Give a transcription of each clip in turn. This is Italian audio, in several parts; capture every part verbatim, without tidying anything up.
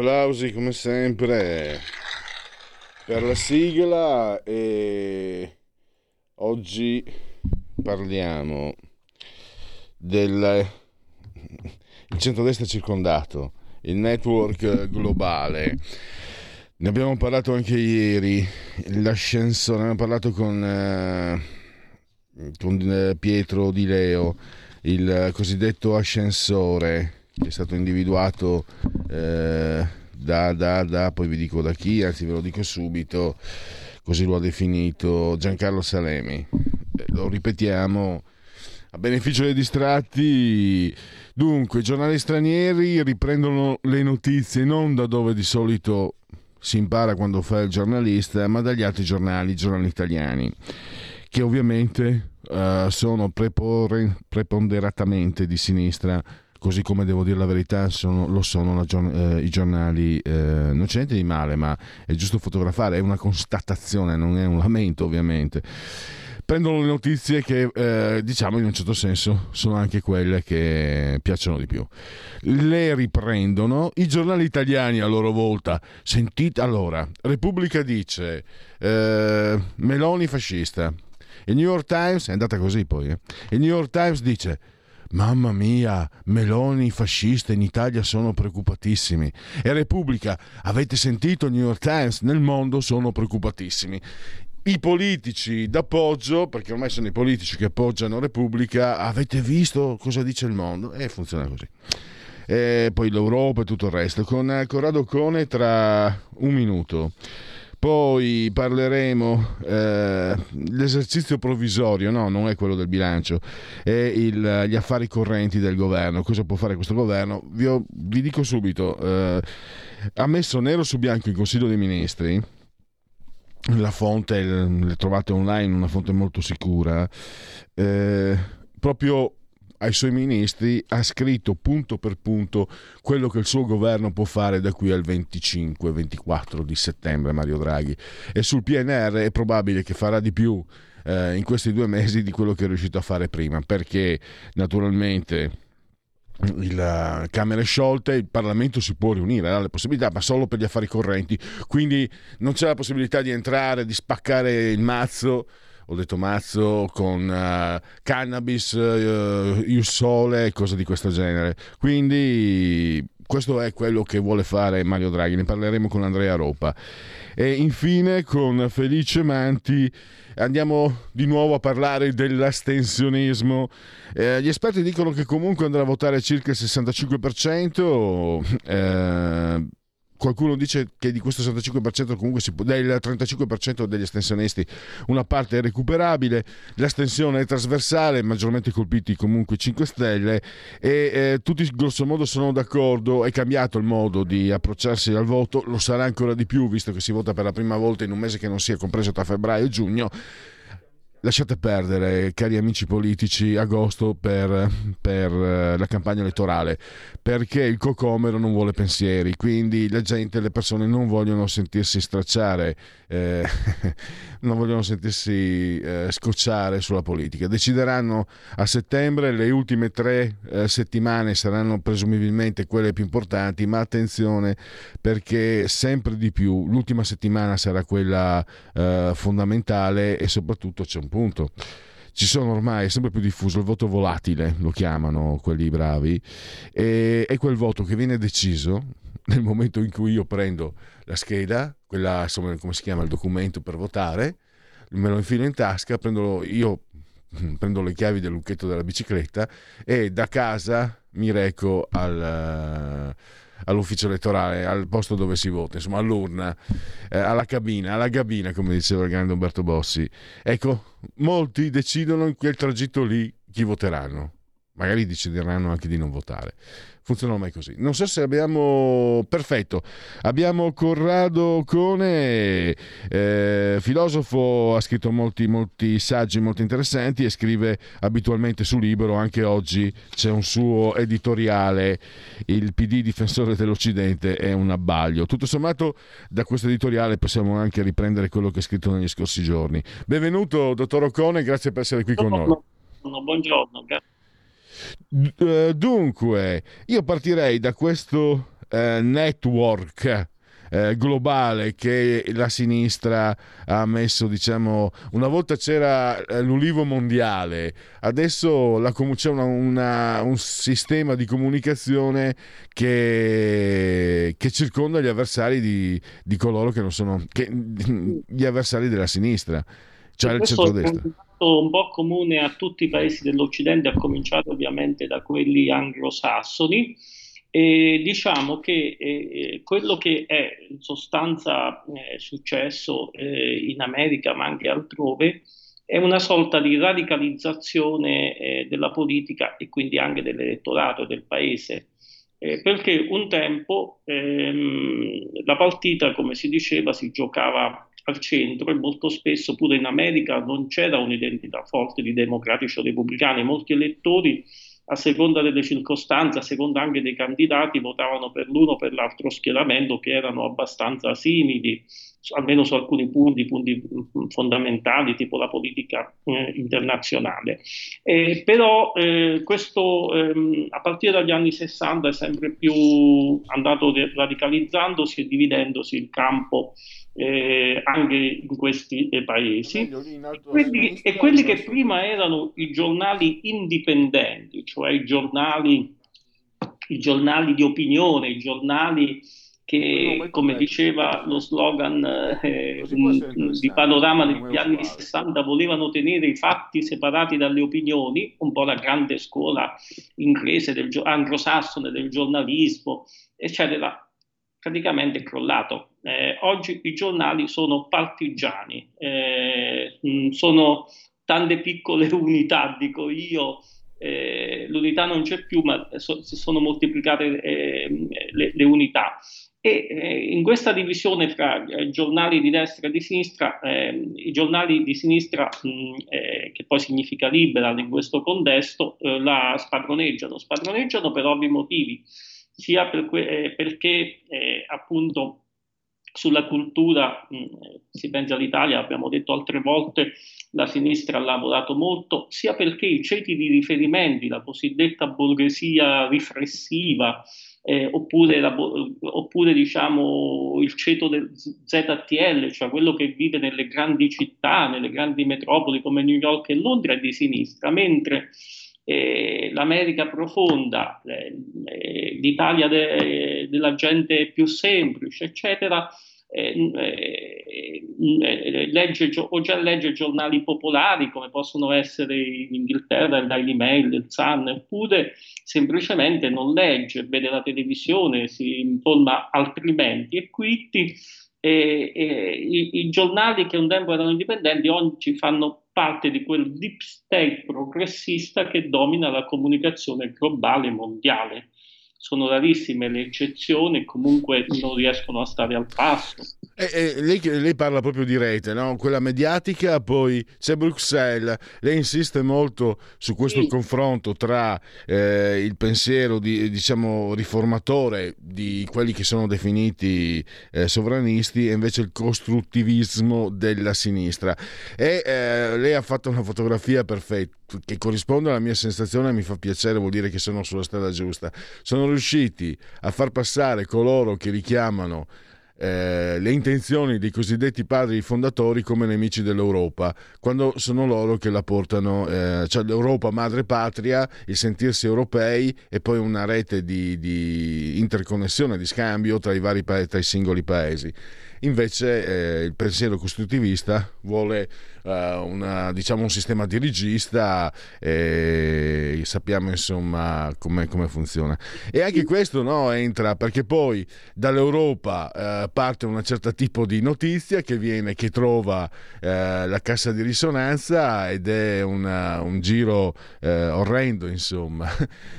Applausi come sempre per la sigla. E oggi parliamo del il centrodestra circondato, il network globale. Ne abbiamo parlato anche ieri, l'ascensore, ne abbiamo parlato con, con Pietro Di Leo, il cosiddetto ascensore che è stato individuato eh, da, da, da, poi vi dico da chi, anzi ve lo dico subito, così lo ha definito Giancarlo Salemi. Eh, lo ripetiamo a beneficio dei distratti. Dunque, i giornali stranieri riprendono le notizie non da dove di solito si impara quando fa il giornalista, ma dagli altri giornali, i giornali italiani, che ovviamente eh, sono prepor- preponderatamente di sinistra. Così come, devo dire la verità, sono, lo sono la, eh, i giornali, eh, non c'è niente di male, ma è giusto fotografare, è una constatazione, non è un lamento ovviamente. Prendono le notizie che, eh, diciamo, in un certo senso sono anche quelle che piacciono di più. Le riprendono i giornali italiani a loro volta. Sentite, allora, Repubblica dice eh, Meloni fascista. Il New York Times, è andata così poi, eh. Il New York Times dice: mamma mia, Meloni fascista in Italia, sono preoccupatissimi. E Repubblica: avete sentito New York Times? Nel mondo sono preoccupatissimi. I politici d'appoggio, perché ormai sono i politici che appoggiano Repubblica, avete visto cosa dice il mondo? E funziona così. E poi l'Europa e tutto il resto. Con Corrado Ocone tra un minuto. Poi parleremo eh, l'esercizio provvisorio, no, non è quello del bilancio, è il, gli affari correnti del governo. Cosa può fare questo governo? Vi, ho, vi dico subito, eh, ha messo nero su bianco in Consiglio dei Ministri, la fonte le trovate online, una fonte molto sicura, eh, proprio ai suoi ministri ha scritto punto per punto quello che il suo governo può fare da qui al venticinque ventiquattro di settembre, Mario Draghi. E sul P N R R è probabile che farà di più eh, in questi due mesi di quello che è riuscito a fare prima, perché naturalmente la Camera è sciolta, il Parlamento si può riunire, ha le possibilità, ma solo per gli affari correnti, quindi non c'è la possibilità di entrare, di spaccare il mazzo. Ho detto mazzo con uh, cannabis, uh, Jussole e cose di questo genere. Quindi questo è quello che vuole fare Mario Draghi. Ne parleremo con Andrea Rapa. E infine con Felice Manti andiamo di nuovo a parlare dell'astensionismo. Eh, gli esperti dicono che comunque andrà a votare circa il sessantacinque per cento. Eh, Qualcuno dice che di questo sessantacinque per cento comunque si può, del trentacinque per cento degli astensionisti una parte è recuperabile, l'astensione è trasversale, maggiormente colpiti comunque cinque Stelle, e eh, tutti grossomodo sono d'accordo. È cambiato il modo di approcciarsi al voto, lo sarà ancora di più visto che si vota per la prima volta in un mese che non sia compreso tra febbraio e giugno. Lasciate perdere, cari amici politici, agosto per, per la campagna elettorale, perché il cocomero non vuole pensieri, quindi la gente, le persone non vogliono sentirsi stracciare, eh, non vogliono sentirsi eh, scocciare sulla politica. Decideranno a settembre, le ultime tre eh, settimane saranno presumibilmente quelle più importanti, ma attenzione, perché sempre di più l'ultima settimana sarà quella eh, fondamentale, e soprattutto c'è un punto. Ci sono ormai, è sempre più diffuso il voto volatile, lo chiamano quelli bravi, e è quel voto che viene deciso nel momento in cui io prendo la scheda, quella, insomma, come si chiama, il documento per votare, me lo infilo in tasca, prendo io prendo le chiavi del lucchetto della bicicletta e da casa mi reco al all'ufficio elettorale, al posto dove si vota, insomma all'urna, eh, alla cabina, alla gabina, come diceva il grande Umberto Bossi. Ecco, molti decidono in quel tragitto lì chi voteranno, magari decideranno anche di non votare. Funziona mai così. Non so se abbiamo... Perfetto. Abbiamo Corrado Ocone, eh, filosofo, ha scritto molti, molti saggi molto interessanti e scrive abitualmente su Libero. Anche oggi c'è un suo editoriale, il P D difensore dell'Occidente è un abbaglio. Tutto sommato da questo editoriale possiamo anche riprendere quello che è scritto negli scorsi giorni. Benvenuto, dottor Ocone, grazie per essere qui con noi. Buongiorno, buongiorno. Dunque, io partirei da questo eh, network eh, globale che la sinistra ha messo, diciamo. Una volta c'era l'Ulivo mondiale, adesso la, c'è una, una, un sistema di comunicazione che, che circonda gli avversari di, di coloro che non sono che, gli avversari della sinistra, cioè il centrodestra. Un po' comune a tutti i paesi dell'Occidente, a cominciare ovviamente da quelli anglosassoni, e diciamo che eh, quello che è in sostanza eh, successo eh, in America ma anche altrove è una sorta di radicalizzazione eh, della politica e quindi anche dell'elettorato del paese, eh, perché un tempo ehm, la partita, come si diceva, si giocava al centro e molto spesso pure in America non c'era un'identità forte di democratici o repubblicani. Molti elettori, a seconda delle circostanze, a seconda anche dei candidati, votavano per l'uno o per l'altro schieramento, che erano abbastanza simili, almeno su alcuni punti, punti fondamentali, tipo la politica eh, internazionale. Eh, però eh, questo ehm, a partire dagli anni sessanta è sempre più andato radicalizzandosi e dividendosi il campo Eh, anche in questi eh, paesi, e quelli, e quelli che prima erano i giornali indipendenti, cioè i giornali, i giornali di opinione, i giornali che, come diceva lo slogan eh, di Panorama degli anni sessanta, volevano tenere i fatti separati dalle opinioni, un po' la grande scuola inglese, del, anglosassone del giornalismo, eccetera. Praticamente è crollato. Eh, oggi i giornali sono partigiani, eh, sono tante piccole unità, dico io, eh, l'unità non c'è più, ma so, si sono moltiplicate eh, le, le unità. E eh, in questa divisione fra eh, giornali di destra e di sinistra, eh, i giornali di sinistra, mh, eh, che poi significa liberal in questo contesto, eh, la spadroneggiano, spadroneggiano per ovvi motivi. Sia per que- eh, perché eh, appunto sulla cultura, mh, si pensa all'Italia, abbiamo detto altre volte, la sinistra ha lavorato molto, sia perché i ceti di riferimento, la cosiddetta borghesia riflessiva, eh, oppure, la bo- oppure diciamo il ceto del Z T L, cioè quello che vive nelle grandi città, nelle grandi metropoli come New York e Londra, è di sinistra, mentre Eh, l'America profonda, eh, eh, l'Italia de, eh, della gente più semplice, eccetera, eh, eh, eh, legge, o già legge giornali popolari come possono essere in Inghilterra il Daily Mail, il Sun, oppure semplicemente non legge, vede la televisione, si informa altrimenti, e quindi eh, eh, i, i giornali che un tempo erano indipendenti oggi fanno parte di quel deep state progressista che domina la comunicazione globale mondiale. Sono rarissime le eccezioni, comunque non riescono a stare al passo. Eh, eh, lei, lei parla proprio di rete, no? Quella mediatica, poi c'è Bruxelles, lei insiste molto su questo sì. confronto tra eh, il pensiero di, diciamo, riformatore di quelli che sono definiti eh, sovranisti e invece il costruttivismo della sinistra. E eh, lei ha fatto una fotografia perfetta, che corrisponde alla mia sensazione, mi fa piacere, vuol dire che sono sulla strada giusta. Sono riusciti a far passare coloro che richiamano eh, le intenzioni dei cosiddetti padri fondatori come nemici dell'Europa, quando sono loro che la portano, eh, cioè l'Europa madre patria, il sentirsi europei e poi una rete di, di interconnessione, di scambio tra i vari pa- tra i singoli paesi. Invece eh, il pensiero costitutivista vuole eh, una, diciamo un sistema dirigista, e sappiamo insomma come funziona. E anche questo, no, entra, perché poi dall'Europa eh, parte un certo tipo di notizia che viene, che trova eh, la cassa di risonanza, ed è una, un giro eh, orrendo, insomma.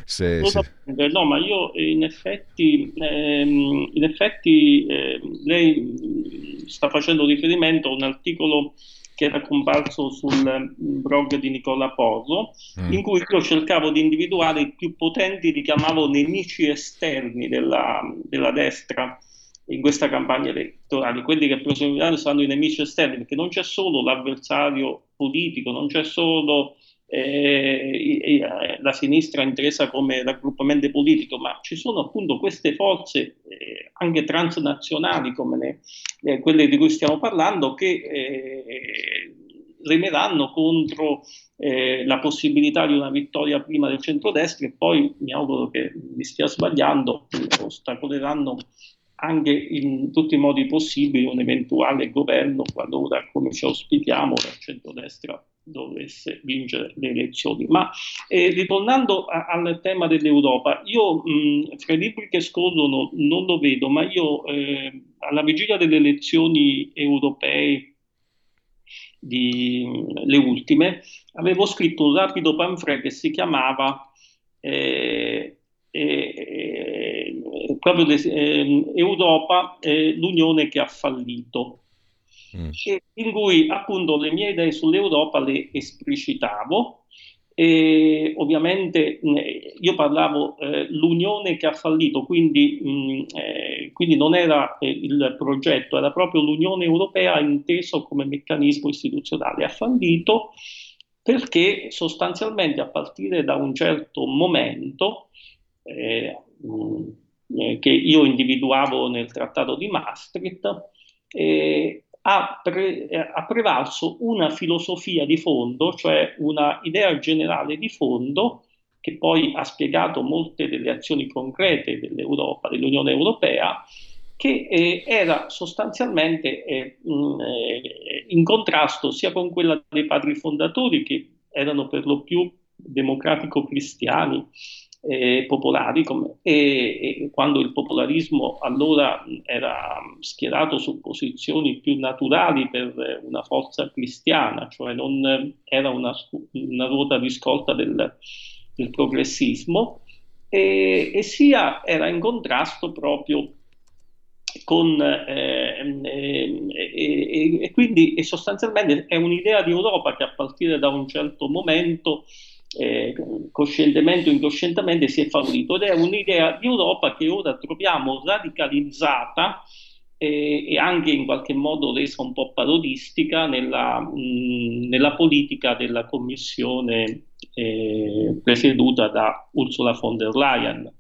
se, se... No, ma io in effetti, ehm, in effetti eh, lei sta facendo riferimento a un articolo che era comparso sul blog di Nicola Porro, mm. in cui io cercavo di individuare i più potenti, li chiamavo nemici esterni della, della destra in questa campagna elettorale. Quelli che proseguiranno saranno i nemici esterni, perché non c'è solo l'avversario politico, non c'è solo eh, la sinistra intesa come raggruppamento politico, ma ci sono appunto queste forze eh, anche transnazionali come le, eh, quelle di cui stiamo parlando, che eh, remeranno contro eh, la possibilità di una vittoria prima del centrodestra, e poi, mi auguro che mi stia sbagliando, ostacoleranno anche in tutti i modi possibili un eventuale governo, qualora, come ci auspichiamo, la centrodestra dovesse vincere le elezioni. Ma eh, ritornando a, al tema dell'Europa, io mh, fra i libri che scorrono non lo vedo, ma io eh, alla vigilia delle elezioni europee, di, mh, le ultime, avevo scritto un rapido pamphlet che si chiamava eh, eh, eh, proprio de, eh, Europa, eh, l'Unione che ha fallito. Mm. In cui appunto le mie idee sull'Europa le esplicitavo, e ovviamente io parlavo eh, l'unione che ha fallito, quindi, mh, eh, quindi non era eh, il progetto, era proprio l'Unione Europea inteso come meccanismo istituzionale. Ha fallito perché sostanzialmente, a partire da un certo momento eh, mh, che io individuavo nel Trattato di Maastricht, eh, Ha, pre, ha prevalso una filosofia di fondo, cioè una idea generale di fondo, che poi ha spiegato molte delle azioni concrete dell'Europa, dell'Unione Europea, che eh, era sostanzialmente eh, mh, in contrasto sia con quella dei padri fondatori, che erano per lo più democratico-cristiani, Eh, popolari, come, eh, eh, quando il popolarismo allora era schierato su posizioni più naturali per eh, una forza cristiana, cioè non eh, era una, una ruota di scorta del, del progressismo, eh, e sia era in contrasto proprio con eh, eh, eh, eh, e quindi e sostanzialmente è un'idea di Europa che, a partire da un certo momento, Eh, coscientemente o incoscientemente, si è favorito, ed è un'idea di Europa che ora troviamo radicalizzata eh, e anche in qualche modo resa un po' parodistica nella, mh, nella politica della Commissione eh, presieduta da Ursula von der Leyen,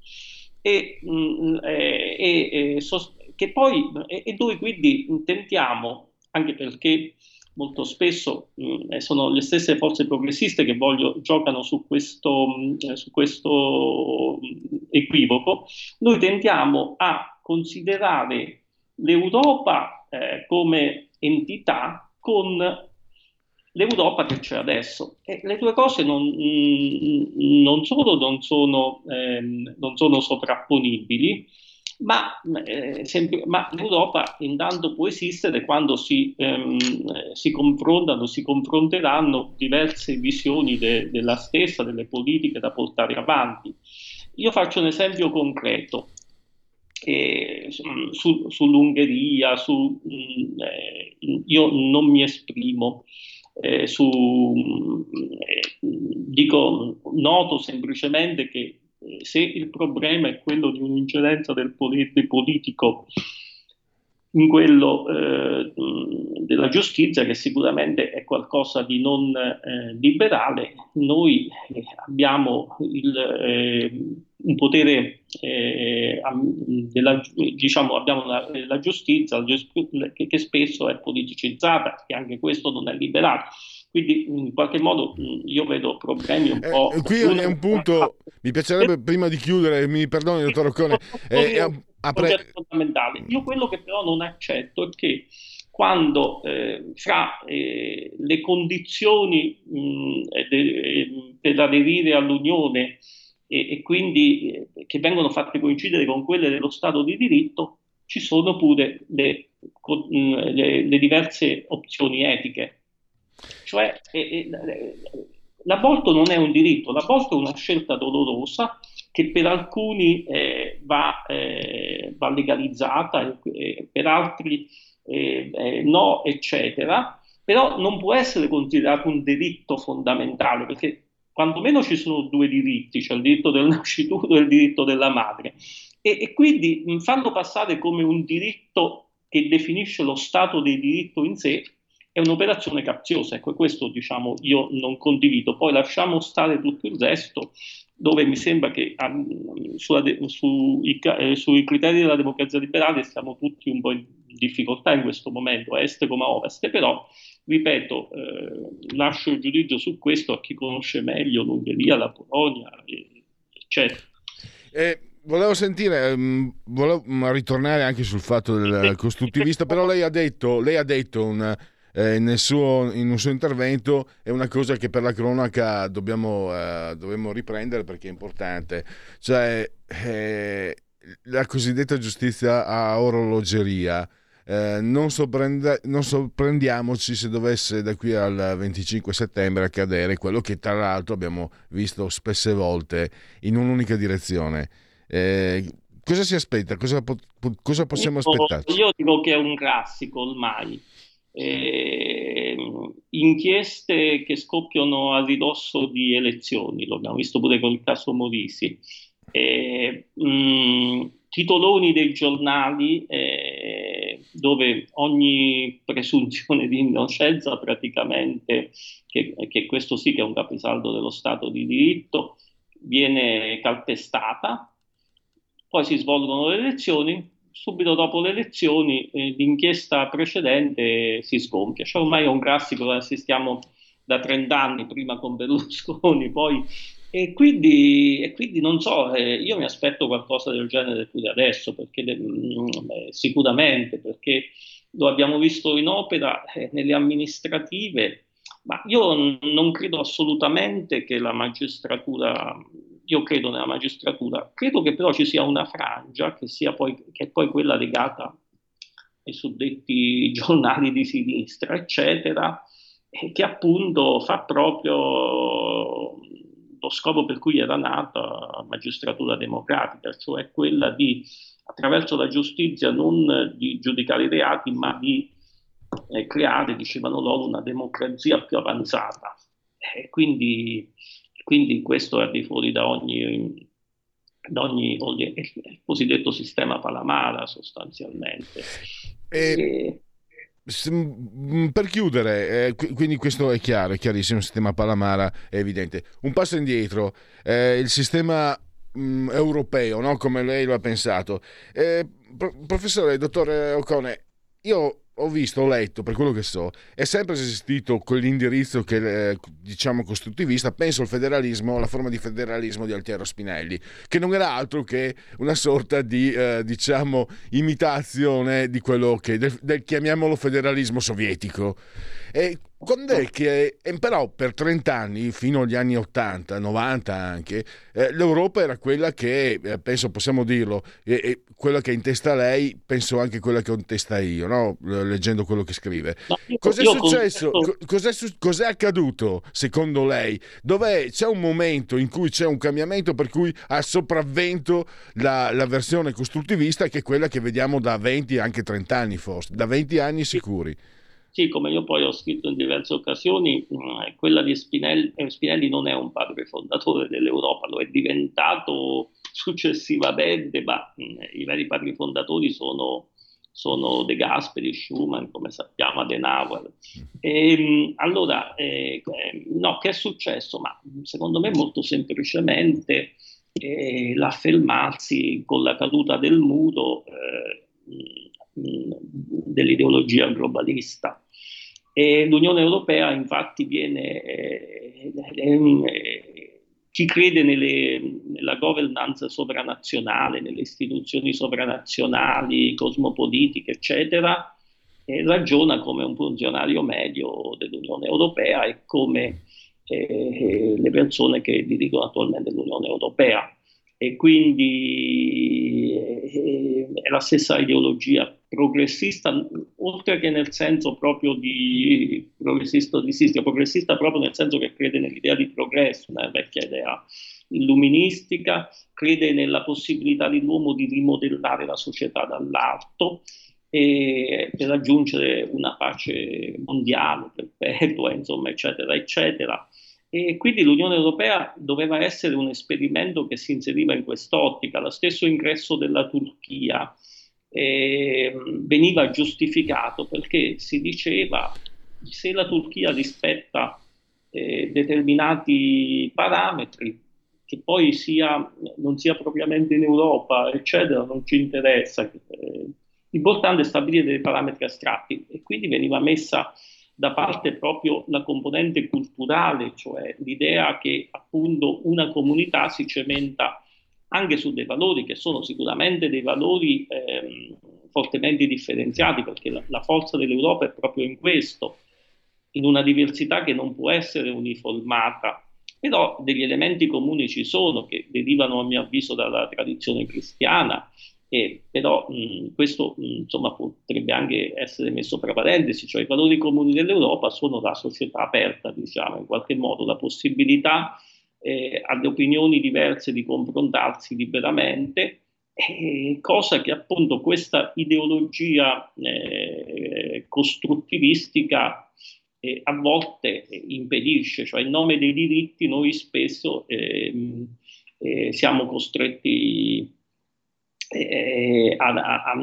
e, mh, eh, eh, sost- che poi e eh, noi quindi tentiamo, anche perché molto spesso mh, sono le stesse forze progressiste che voglio, giocano su questo, mh, su questo equivoco, noi tentiamo a considerare l'Europa eh, come entità con l'Europa che c'è adesso. E le due cose non, mh, non solo non sono, ehm, non sono sovrapponibili, Ma, eh, sempre, ma l'Europa intanto può esistere quando si, ehm, si confrontano, si confronteranno diverse visioni de, della stessa, delle politiche da portare avanti. Io faccio un esempio concreto eh, su, sull'Ungheria, su, mh, eh, io non mi esprimo, eh, su, mh, eh, dico, noto semplicemente che se il problema è quello di un'ingerenza del potere politico in quello eh, della giustizia, che sicuramente è qualcosa di non eh, liberale, noi abbiamo il, eh, un potere, eh, della, diciamo abbiamo la, la giustizia che, che spesso è politicizzata, e anche questo non è liberale. Quindi in qualche modo io vedo problemi un po'... Eh, qui è un punto, mi piacerebbe prima di chiudere, mi perdoni dottor Ocone, eh, apre... fondamentale. Io quello che però non accetto è che quando eh, fra eh, le condizioni mh, de, per aderire all'Unione e, e quindi eh, che vengono fatte coincidere con quelle dello Stato di diritto, ci sono pure le, con, mh, le, le diverse opzioni etiche. Cioè eh, eh, l'aborto non è un diritto, l'aborto è una scelta dolorosa che per alcuni eh, va, eh, va legalizzata, eh, per altri eh, eh, no, eccetera, però non può essere considerato un diritto fondamentale, perché quantomeno ci sono due diritti, c'è cioè il diritto del nascituro e il diritto della madre, e, e quindi farlo passare come un diritto che definisce lo stato di diritto in sé è un'operazione capziosa. Ecco, questo diciamo io non condivido. Poi lasciamo stare tutto il resto, dove mi sembra che um, sulla de- sui, eh, sui criteri della democrazia liberale siamo tutti un po' in difficoltà in questo momento, a est come a ovest, però ripeto, eh, lascio il giudizio su questo a chi conosce meglio l'Ungheria, la Polonia, eccetera. Eh. Volevo sentire, volevo ritornare anche sul fatto del costruttivista, però lei ha detto, lei ha detto una, eh, nel suo, in un suo intervento, è una cosa che per la cronaca dobbiamo, eh, dobbiamo riprendere perché è importante, cioè eh, la cosiddetta giustizia a orologeria. Eh, non, sorprende, non sorprendiamoci se dovesse da qui al venticinque settembre accadere quello che tra l'altro abbiamo visto spesse volte in un'unica direzione. Eh, cosa si aspetta? Cosa, po- cosa possiamo aspettarci? Io dico che è un classico ormai. Eh, inchieste che scoppiano a ridosso di elezioni, lo abbiamo visto pure con il caso Morisi. Eh, mh, titoloni dei giornali eh, dove ogni presunzione di innocenza praticamente, che, che questo sì che è un capisaldo dello Stato di diritto, viene calpestata. Poi si svolgono le elezioni, subito dopo le elezioni eh, l'inchiesta precedente si scompia. Cioè ormai è un classico, assistiamo da trent'anni, prima con Berlusconi, poi... E quindi, e quindi non so, eh, io mi aspetto qualcosa del genere pure adesso, perché mh, sicuramente, perché lo abbiamo visto in opera eh, nelle amministrative, ma io n- non credo assolutamente che la magistratura... Io credo nella magistratura, credo che però ci sia una frangia che sia poi, che è poi quella legata ai suddetti giornali di sinistra, eccetera, e che appunto fa proprio lo scopo per cui era nata la magistratura democratica, cioè quella di, attraverso la giustizia, non di giudicare i reati, ma di eh, creare, dicevano loro, una democrazia più avanzata. Eh, quindi... Quindi questo è al di fuori da ogni, da ogni il cosiddetto sistema Palamara, sostanzialmente. E, e... Per chiudere, eh, quindi questo è chiaro, è chiarissimo, il sistema Palamara è evidente. Un passo indietro, eh, il sistema mh, europeo, no? Come lei lo ha pensato. Eh, pro- professore, dottore Ocone, io... ho visto, ho letto, per quello che so, è sempre esistito quell'indirizzo che, eh, diciamo, costruttivista. Penso al federalismo, alla forma di federalismo di Altiero Spinelli, che non era altro che una sorta di, eh, diciamo, imitazione di quello che, del, del chiamiamolo federalismo sovietico. E quando è che, eh, però per trent'anni, fino agli anni ottanta, novanta anche, eh, l'Europa era quella che, eh, penso possiamo dirlo, eh, eh, quella che intesta lei, penso anche quella che ho in testa io, no? Leggendo quello che scrive. No, io, cos'è io successo? Contesto... Cos'è, su... Cos'è accaduto, secondo lei? Dov'è? C'è un momento in cui c'è un cambiamento per cui ha sopravvento la, la versione costruttivista, che è quella che vediamo da venti, anche trent'anni forse, da venti anni sicuri. Sì, come io poi ho scritto in diverse occasioni, quella di Spinelli, Spinelli non è un padre fondatore dell'Europa, lo è diventato successivamente, ma i veri padri fondatori sono, sono De Gasperi, Schumann, come sappiamo, Adenauer. E, allora, eh, no, che è successo? Ma secondo me molto semplicemente eh, l'affermarsi con la caduta del muro eh, dell'ideologia globalista. E l'Unione Europea infatti viene, eh, eh, chi crede nelle, nella governance sovranazionale, nelle istituzioni sovranazionali, cosmopolitiche, eccetera, eh, ragiona come un funzionario medio dell'Unione Europea e come eh, le persone che dirigono attualmente l'Unione Europea. E quindi eh, è la stessa ideologia progressista, oltre che nel senso proprio di progressista di sistema, progressista proprio nel senso che crede nell'idea di progresso, una vecchia idea illuministica, crede nella possibilità dell'uomo di rimodellare la società dall'alto e per raggiungere una pace mondiale perpetua, insomma, eccetera, eccetera. E quindi l'Unione Europea doveva essere un esperimento che si inseriva in quest'ottica. Lo stesso ingresso della Turchia eh, veniva giustificato perché si diceva se la Turchia rispetta eh, determinati parametri, che poi sia, non sia propriamente in Europa, eccetera, non ci interessa. Eh, l'importante è stabilire dei parametri astratti e quindi veniva messa da parte proprio la componente culturale, cioè l'idea che appunto una comunità si cementa anche su dei valori che sono sicuramente dei valori ehm, fortemente differenziati, perché la, la forza dell'Europa è proprio in questo, in una diversità che non può essere uniformata, però degli elementi comuni ci sono, che derivano a mio avviso dalla tradizione cristiana. Eh, però mh, questo mh, insomma potrebbe anche essere messo tra parentesi, cioè i valori comuni dell'Europa sono la società aperta, diciamo, in qualche modo la possibilità eh, alle opinioni diverse di confrontarsi liberamente, eh, cosa che appunto questa ideologia eh, costruttivistica eh, a volte impedisce, cioè in nome dei diritti noi spesso eh, eh, siamo costretti Eh, a, a,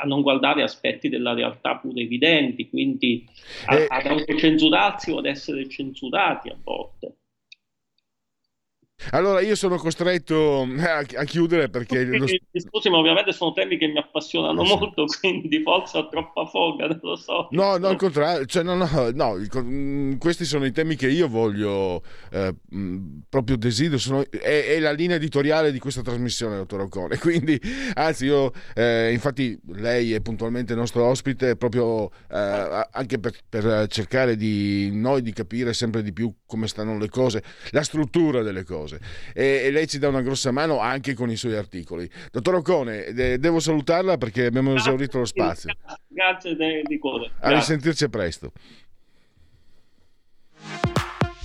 a non guardare aspetti della realtà pure evidenti, quindi a, eh, ad autocensurarsi o ad essere censurati a volte. Allora io sono costretto a, a chiudere perché lo... Scusi, ma ovviamente sono temi che mi appassionano no, molto, sì. Quindi forse ho troppa foga, non lo so. No, no, al contrario, cioè, no, no, no il, questi sono i temi che io voglio eh, proprio desidero, sono, è, è la linea editoriale di questa trasmissione, dottor Ocone. Quindi, anzi, io eh, infatti lei è puntualmente nostro ospite proprio eh, anche per, per cercare di noi di capire sempre di più come stanno le cose, la struttura delle cose. E lei ci dà una grossa mano anche con i suoi articoli. Dottor Ocone, devo salutarla perché abbiamo grazie, esaurito lo spazio. Grazie di cuore. A risentirci presto.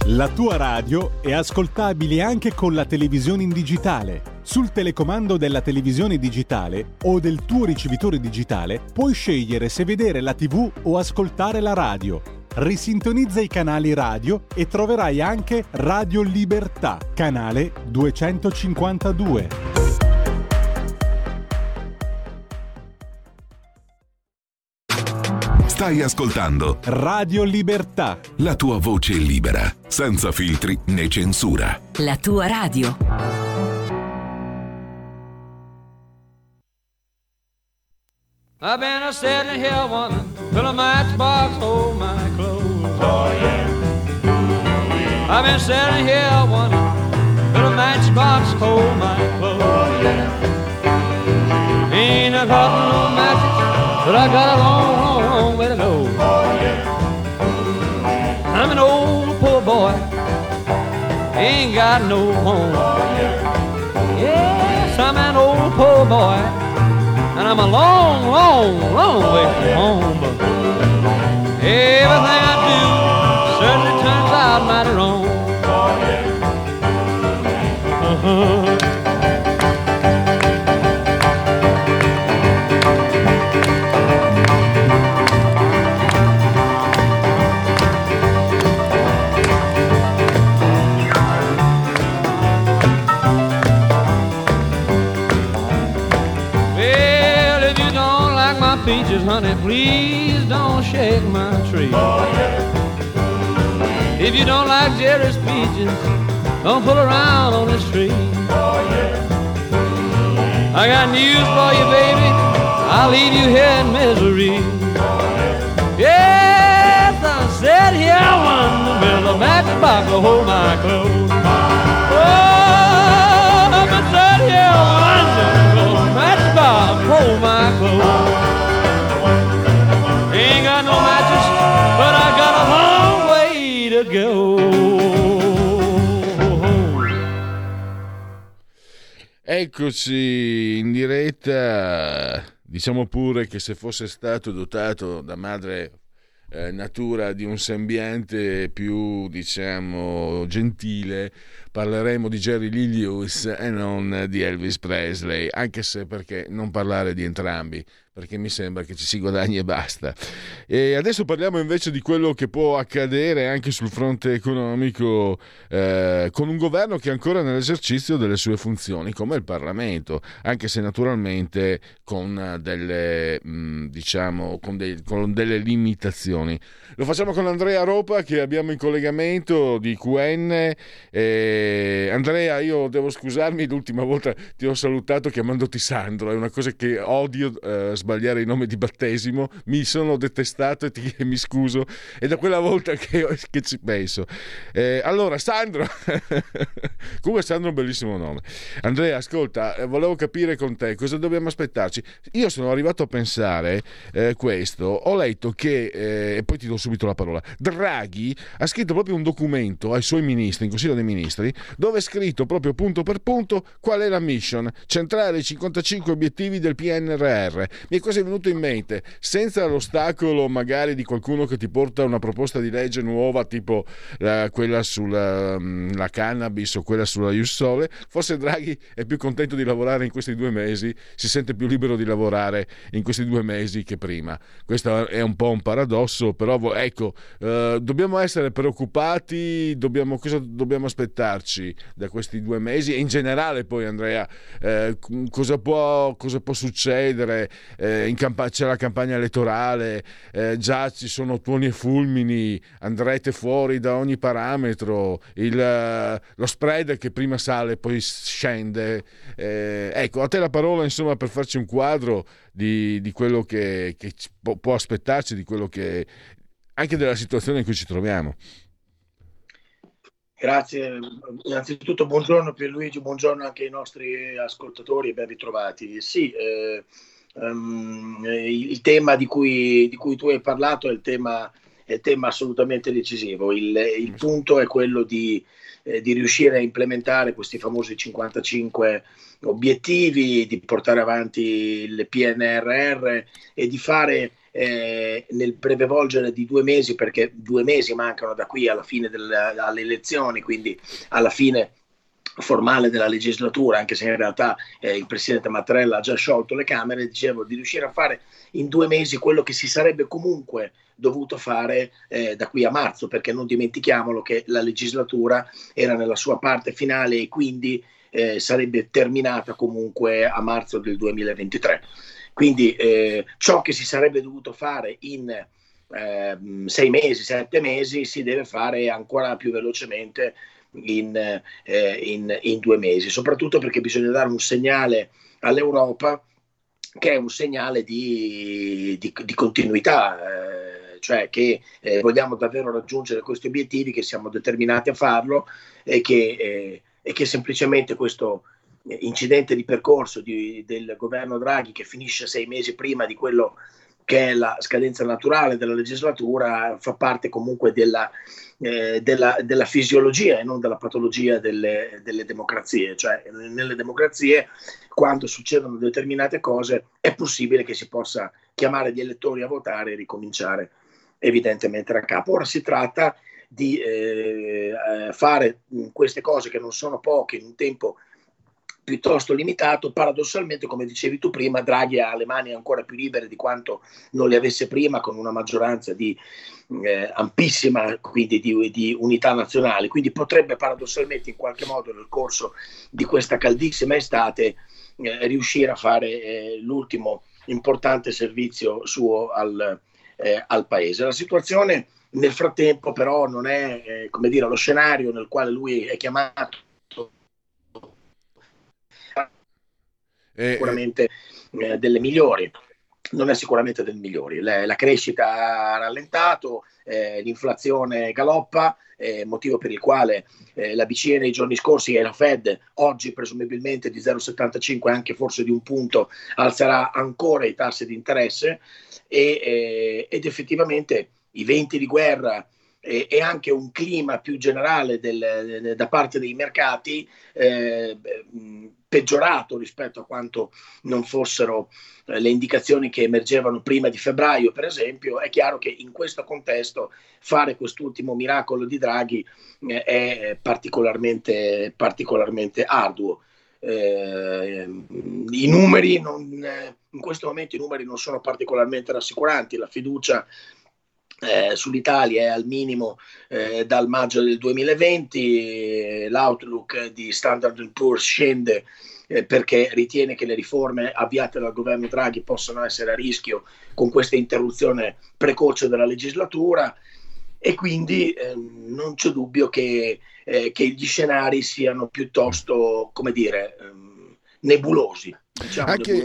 La tua radio è ascoltabile anche con la televisione in digitale. Sul telecomando della televisione digitale o del tuo ricevitore digitale puoi scegliere se vedere la tivù o ascoltare la radio. Risintonizza i canali radio e troverai anche Radio Libertà, canale duecentocinquantadue. Stai ascoltando Radio Libertà, la tua voce libera, senza filtri né censura. La tua radio. I've been a sitting here wondering will a matchbox hold my clothes? Oh yeah. I've been sitting here wondering will a matchbox hold my clothes? Oh yeah. Ain't a cotton no matches, but I got a long, long way to go. Oh yeah. I'm an old poor boy, ain't got no home. Oh yeah. Yes, I'm an old poor boy. And I'm a long, long, long way from home. But everything I do certainly turns out mighty wrong. Peaches, honey, please don't shake my tree. Oh, yeah. If you don't like Jerry's peaches, don't pull around on this tree. Oh, yeah. I got news for you, baby. I'll leave you here in misery. Oh, yeah. Yes, I'm Said he yeah, won with a matchbox to hold my clothes. Oh, but said he yeah, won with a matchbox to hold my clothes. Ain't got no matches, but I got a long way to go. Eccoci in diretta. Diciamo pure che se fosse stato dotato da madre Eh, natura di un sembiante più, diciamo, gentile, parleremo di Jerry Lee Lewis e non di Elvis Presley, anche se perché non parlare di entrambi, perché mi sembra che ci si guadagni e basta. E adesso parliamo invece di quello che può accadere anche sul fronte economico eh, con un governo che è ancora nell'esercizio delle sue funzioni, come il Parlamento, anche se naturalmente con delle mh, diciamo con, dei, con delle limitazioni. Lo facciamo con Andrea Rapa, che abbiamo in collegamento di Q N. Eh, Andrea, io devo scusarmi, l'ultima volta ti ho salutato chiamandoti Sandro, è una cosa che odio, eh, sbagliare i nomi di battesimo, mi sono detestato e, ti, e mi scuso, è da quella volta che, che ci penso. Eh, allora, Sandro, comunque Sandro è un bellissimo nome. Andrea, ascolta, volevo capire con te cosa dobbiamo aspettarci. Io sono arrivato a pensare eh, questo, ho letto che eh, e poi ti do subito la parola. Draghi ha scritto proprio un documento ai suoi ministri, in Consiglio dei Ministri, dove è scritto proprio punto per punto qual è la mission, centrare i cinquantacinque obiettivi del P N R R. Mi è quasi venuto in mente, senza l'ostacolo magari di qualcuno che ti porta una proposta di legge nuova, tipo la, quella sulla la cannabis o quella sulla ius sole, forse Draghi è più contento di lavorare in questi due mesi, si sente più libero di lavorare in questi due mesi che prima. Questo è un po' un paradosso, però ecco, eh, dobbiamo essere preoccupati, dobbiamo, cosa dobbiamo aspettarci da questi due mesi e in generale poi, Andrea, eh, cosa, può, cosa può succedere, eh, in camp- c'è la campagna elettorale, eh, già ci sono tuoni e fulmini, andrete fuori da ogni parametro, il, lo spread che prima sale poi scende, eh, ecco, a te la parola, insomma, per farci un quadro di, di quello che, che può, può aspettarci, di quello che anche della situazione in cui ci troviamo. Grazie, innanzitutto buongiorno Pierluigi, buongiorno anche ai nostri ascoltatori e ben ritrovati. Sì, eh, um, il tema di cui, di cui tu hai parlato è il tema, è il tema assolutamente decisivo. Il, il punto è quello di, eh, di riuscire a implementare questi famosi cinquantacinque obiettivi, di portare avanti il P N R R e di fare Eh, nel breve volgere di due mesi, perché due mesi mancano da qui alla fine del, alle elezioni, quindi alla fine formale della legislatura, anche se in realtà eh, il presidente Mattarella ha già sciolto le Camere, dicevo, di riuscire a fare in due mesi quello che si sarebbe comunque dovuto fare eh, da qui a marzo, perché non dimentichiamolo che la legislatura era nella sua parte finale e quindi eh, sarebbe terminata comunque a marzo del duemilaventitré. Quindi eh, ciò che si sarebbe dovuto fare in eh, sei mesi, sette mesi, si deve fare ancora più velocemente in, eh, in, in due mesi, soprattutto perché bisogna dare un segnale all'Europa che è un segnale di, di, di continuità, eh, cioè che eh, vogliamo davvero raggiungere questi obiettivi, che siamo determinati a farlo e che, eh, e che semplicemente questo incidente di percorso di, del governo Draghi, che finisce sei mesi prima di quello che è la scadenza naturale della legislatura, fa parte comunque della, eh, della, della fisiologia e non della patologia delle, delle democrazie. Cioè, nelle democrazie, quando succedono determinate cose, è possibile che si possa chiamare gli elettori a votare e ricominciare evidentemente da capo. Ora si tratta di eh, fare queste cose, che non sono poche, in un tempo piuttosto limitato. Paradossalmente, come dicevi tu prima, Draghi ha le mani ancora più libere di quanto non le avesse prima, con una maggioranza di, eh, ampissima, quindi di, di unità nazionale, quindi potrebbe paradossalmente in qualche modo nel corso di questa caldissima estate eh, riuscire a fare eh, l'ultimo importante servizio suo al, eh, al paese. La situazione nel frattempo però non è, eh, come dire, lo scenario nel quale lui è chiamato sicuramente eh, delle migliori. non è sicuramente dei migliori. La, la crescita ha rallentato, eh, l'inflazione galoppa, eh, motivo per il quale eh, la B C E nei giorni scorsi e la Fed oggi presumibilmente di zero virgola settantacinque, anche forse di un punto, alzerà ancora i tassi di interesse e, eh, ed effettivamente i venti di guerra e, e anche un clima più generale del, de, da parte dei mercati eh, mh, peggiorato rispetto a quanto non fossero eh, le indicazioni che emergevano prima di febbraio, per esempio. È chiaro che in questo contesto fare quest'ultimo miracolo di Draghi eh, è particolarmente, particolarmente arduo. Eh, i numeri non, eh, in questo momento i numeri non sono particolarmente rassicuranti. La fiducia Eh, sull'Italia è al minimo eh, dal maggio del duemilaventi, l'outlook di Standard and Poor's scende eh, perché ritiene che le riforme avviate dal governo Draghi possano essere a rischio con questa interruzione precoce della legislatura, e quindi eh, non c'è dubbio che, eh, che gli scenari siano piuttosto, come dire, ehm, nebulosi. Diciamo anche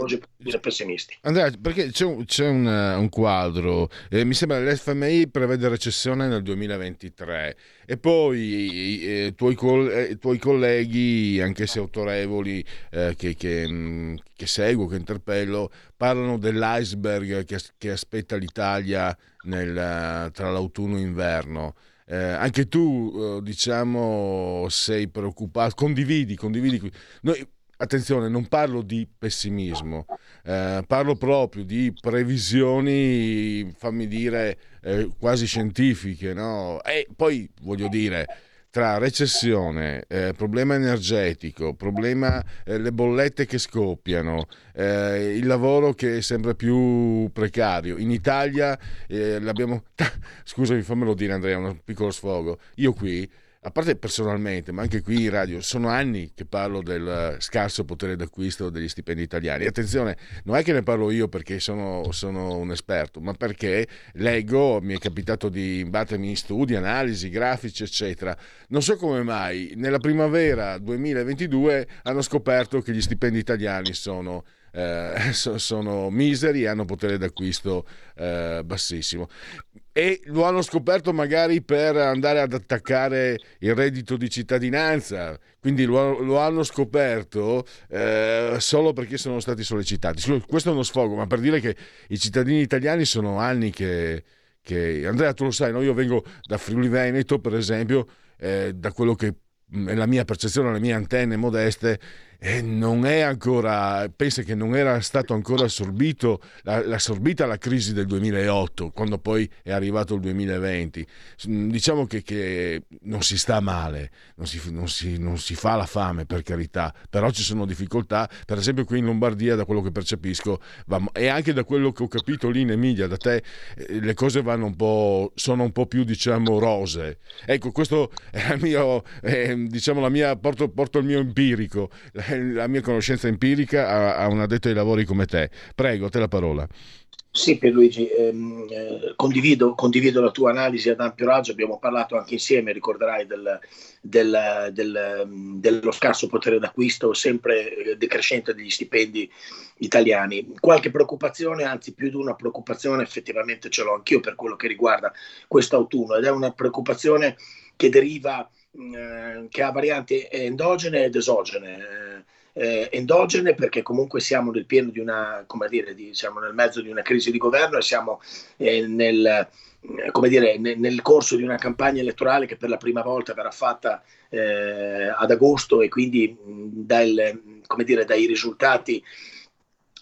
pessimisti. Andrea, perché c'è un, c'è un, un quadro, eh, mi sembra l'F M I prevede recessione nel duemilaventitré e poi i eh, tuoi, coll- eh, tuoi colleghi, anche se autorevoli, eh, che, che, mh, che seguo, che interpello, parlano dell'iceberg che, che aspetta l'Italia nel, tra l'autunno e l'inverno. Eh, anche tu eh, diciamo sei preoccupato, condividi, condividi. Noi, attenzione, non parlo di pessimismo, eh, parlo proprio di previsioni, fammi dire, eh, quasi scientifiche, no? E poi, voglio dire, tra recessione, eh, problema energetico, problema eh, le bollette che scoppiano, eh, il lavoro che è sempre più precario. In Italia eh, l'abbiamo... Scusami, fammelo dire, Andrea, un piccolo sfogo. Io qui... a parte personalmente, ma anche qui in radio, sono anni che parlo del scarso potere d'acquisto degli stipendi italiani. Attenzione, non è che ne parlo io perché sono, sono un esperto, ma perché leggo, mi è capitato di imbattermi in studi, analisi, grafici, eccetera. Non so come mai, nella primavera duemilaventidue hanno scoperto che gli stipendi italiani sono... Eh, sono miseri e hanno potere d'acquisto eh, bassissimo, e lo hanno scoperto magari per andare ad attaccare il reddito di cittadinanza, quindi lo, lo hanno scoperto eh, solo perché sono stati sollecitati. Questo è uno sfogo, ma per dire che i cittadini italiani sono anni che, che... Andrea, tu lo sai, no? Io vengo da Friuli Veneto, per esempio, eh, da quello che la mia percezione, le mie antenne modeste, eh, non è ancora, pensa che non era stato ancora assorbito la, assorbita la crisi del duemilaotto, quando poi è arrivato il duemilaventi. Diciamo che, che non si sta male, non si, non, si, non si fa la fame, per carità, però ci sono difficoltà. Per esempio qui in Lombardia, da quello che percepisco, va, e anche da quello che ho capito lì in Emilia, da te, eh, le cose vanno un po', sono un po' più, diciamo, rose. Ecco, questo è il mio... Eh, diciamo la mia, porto, porto il mio empirico, la mia conoscenza empirica a, a un addetto ai lavori come te. Prego, te la parola. Sì, Pierluigi, ehm, eh, condivido, condivido la tua analisi ad ampio raggio. Abbiamo parlato anche insieme, ricorderai, del, del, del, dello scarso potere d'acquisto sempre decrescente degli stipendi italiani. Qualche preoccupazione, anzi più di una preoccupazione effettivamente ce l'ho anch'io per quello che riguarda quest'autunno, ed è una preoccupazione che deriva, che ha varianti endogene ed esogene. Eh, endogene perché comunque siamo nel pieno di una, come dire, di, siamo nel mezzo di una crisi di governo e siamo eh, nel, come dire, nel, nel corso di una campagna elettorale che per la prima volta verrà fatta eh, ad agosto, e quindi dal, come dire, dai risultati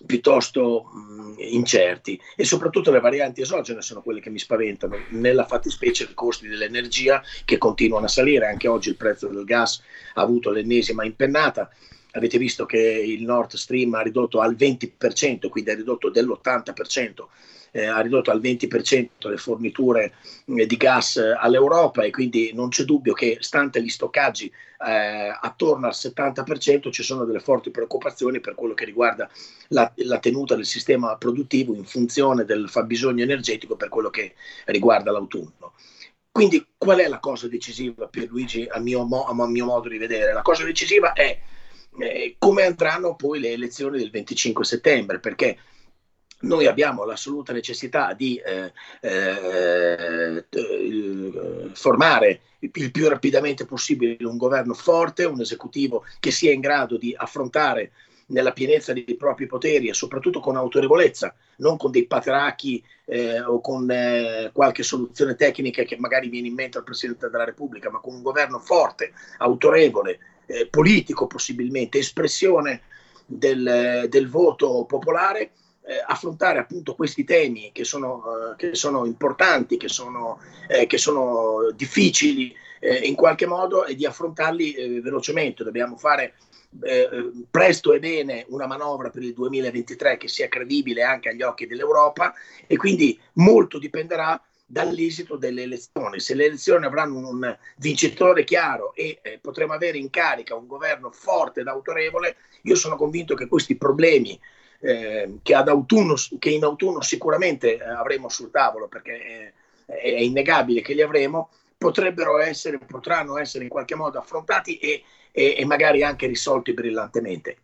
piuttosto mh, incerti. E soprattutto le varianti esogene sono quelle che mi spaventano, nella fattispecie i costi dell'energia che continuano a salire. Anche oggi il prezzo del gas ha avuto l'ennesima impennata. Avete visto che il Nord Stream ha ridotto al venti per cento, quindi ha ridotto dell'ottanta per cento, eh, ha ridotto al venti per cento le forniture eh, di gas all'Europa, e quindi non c'è dubbio che, stante gli stoccaggi eh, attorno al settanta per cento, ci sono delle forti preoccupazioni per quello che riguarda la, la tenuta del sistema produttivo in funzione del fabbisogno energetico per quello che riguarda l'autunno. Quindi qual è la cosa decisiva, Pierluigi, a mio, mo- a mio modo di vedere? La cosa decisiva è Eh, come andranno poi le elezioni del venticinque settembre, perché Noi abbiamo l'assoluta necessità di eh, eh, formare il più rapidamente possibile un governo forte, un esecutivo che sia in grado di affrontare nella pienezza dei propri poteri e soprattutto con autorevolezza, non con dei patrachi eh, o con eh, qualche soluzione tecnica che magari viene in mente al Presidente della Repubblica, ma con un governo forte, autorevole, eh, politico possibilmente, espressione del, del voto popolare, Eh, affrontare appunto questi temi che sono, eh, che sono importanti, che sono, eh, che sono difficili eh, in qualche modo, e di affrontarli eh, velocemente. Dobbiamo fare eh, presto e bene una manovra per il duemilaventitré che sia credibile anche agli occhi dell'Europa, e quindi molto dipenderà dall'esito delle elezioni. Se le elezioni avranno un vincitore chiaro e eh, potremo avere in carica un governo forte ed autorevole, io sono convinto che questi problemi Eh, che, ad autunno, che in autunno sicuramente eh, avremo sul tavolo, perché è, è innegabile che li avremo, potrebbero essere, potranno essere in qualche modo affrontati e, e, e magari anche risolti brillantemente.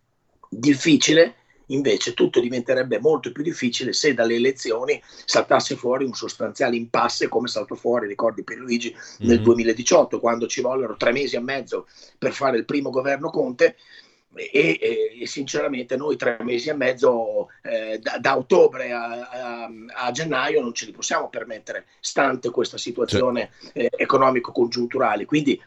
Difficile, invece, tutto diventerebbe molto più difficile se dalle elezioni saltasse fuori un sostanziale impasse, come saltò fuori, ricordi Pierluigi, nel mm-hmm. duemiladiciotto, quando ci vollero tre mesi e mezzo per fare il primo governo Conte. E, e, e sinceramente noi tre mesi e mezzo eh, da, da ottobre a, a, a gennaio non ce li possiamo permettere, stante questa situazione eh, economico-congiunturale. Quindi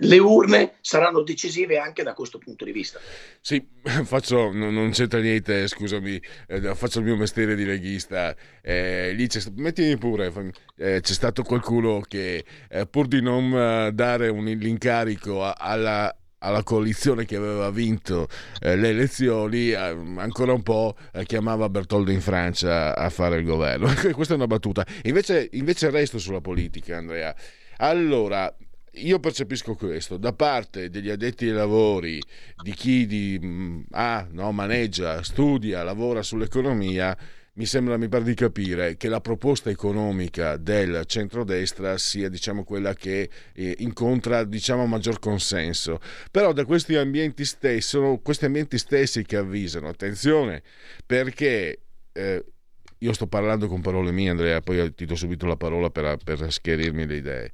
le urne saranno decisive anche da questo punto di vista. Sì, faccio, non, non c'entra niente, scusami, eh, faccio il mio mestiere di leghista. Eh, lì c'è, mettimi pure, eh, c'è stato qualcuno che eh, pur di non dare un, l'incarico alla alla coalizione che aveva vinto eh, le elezioni, eh, ancora un po' eh, chiamava Bertoldo in Francia a fare il governo. Questa è una battuta. Invece, invece resto sulla politica, Andrea. Allora, io percepisco questo da parte degli addetti ai lavori, di chi di, ah, no, maneggia, studia, lavora sull'economia. Mi sembra, mi pare di capire, che la proposta economica del centrodestra sia, diciamo, quella che eh, incontra, diciamo, maggior consenso. Però da questi ambienti stessi, sono questi ambienti stessi che avvisano. Attenzione, perché eh, io sto parlando con parole mie, Andrea, poi ti do subito la parola per, per schierirmi le idee.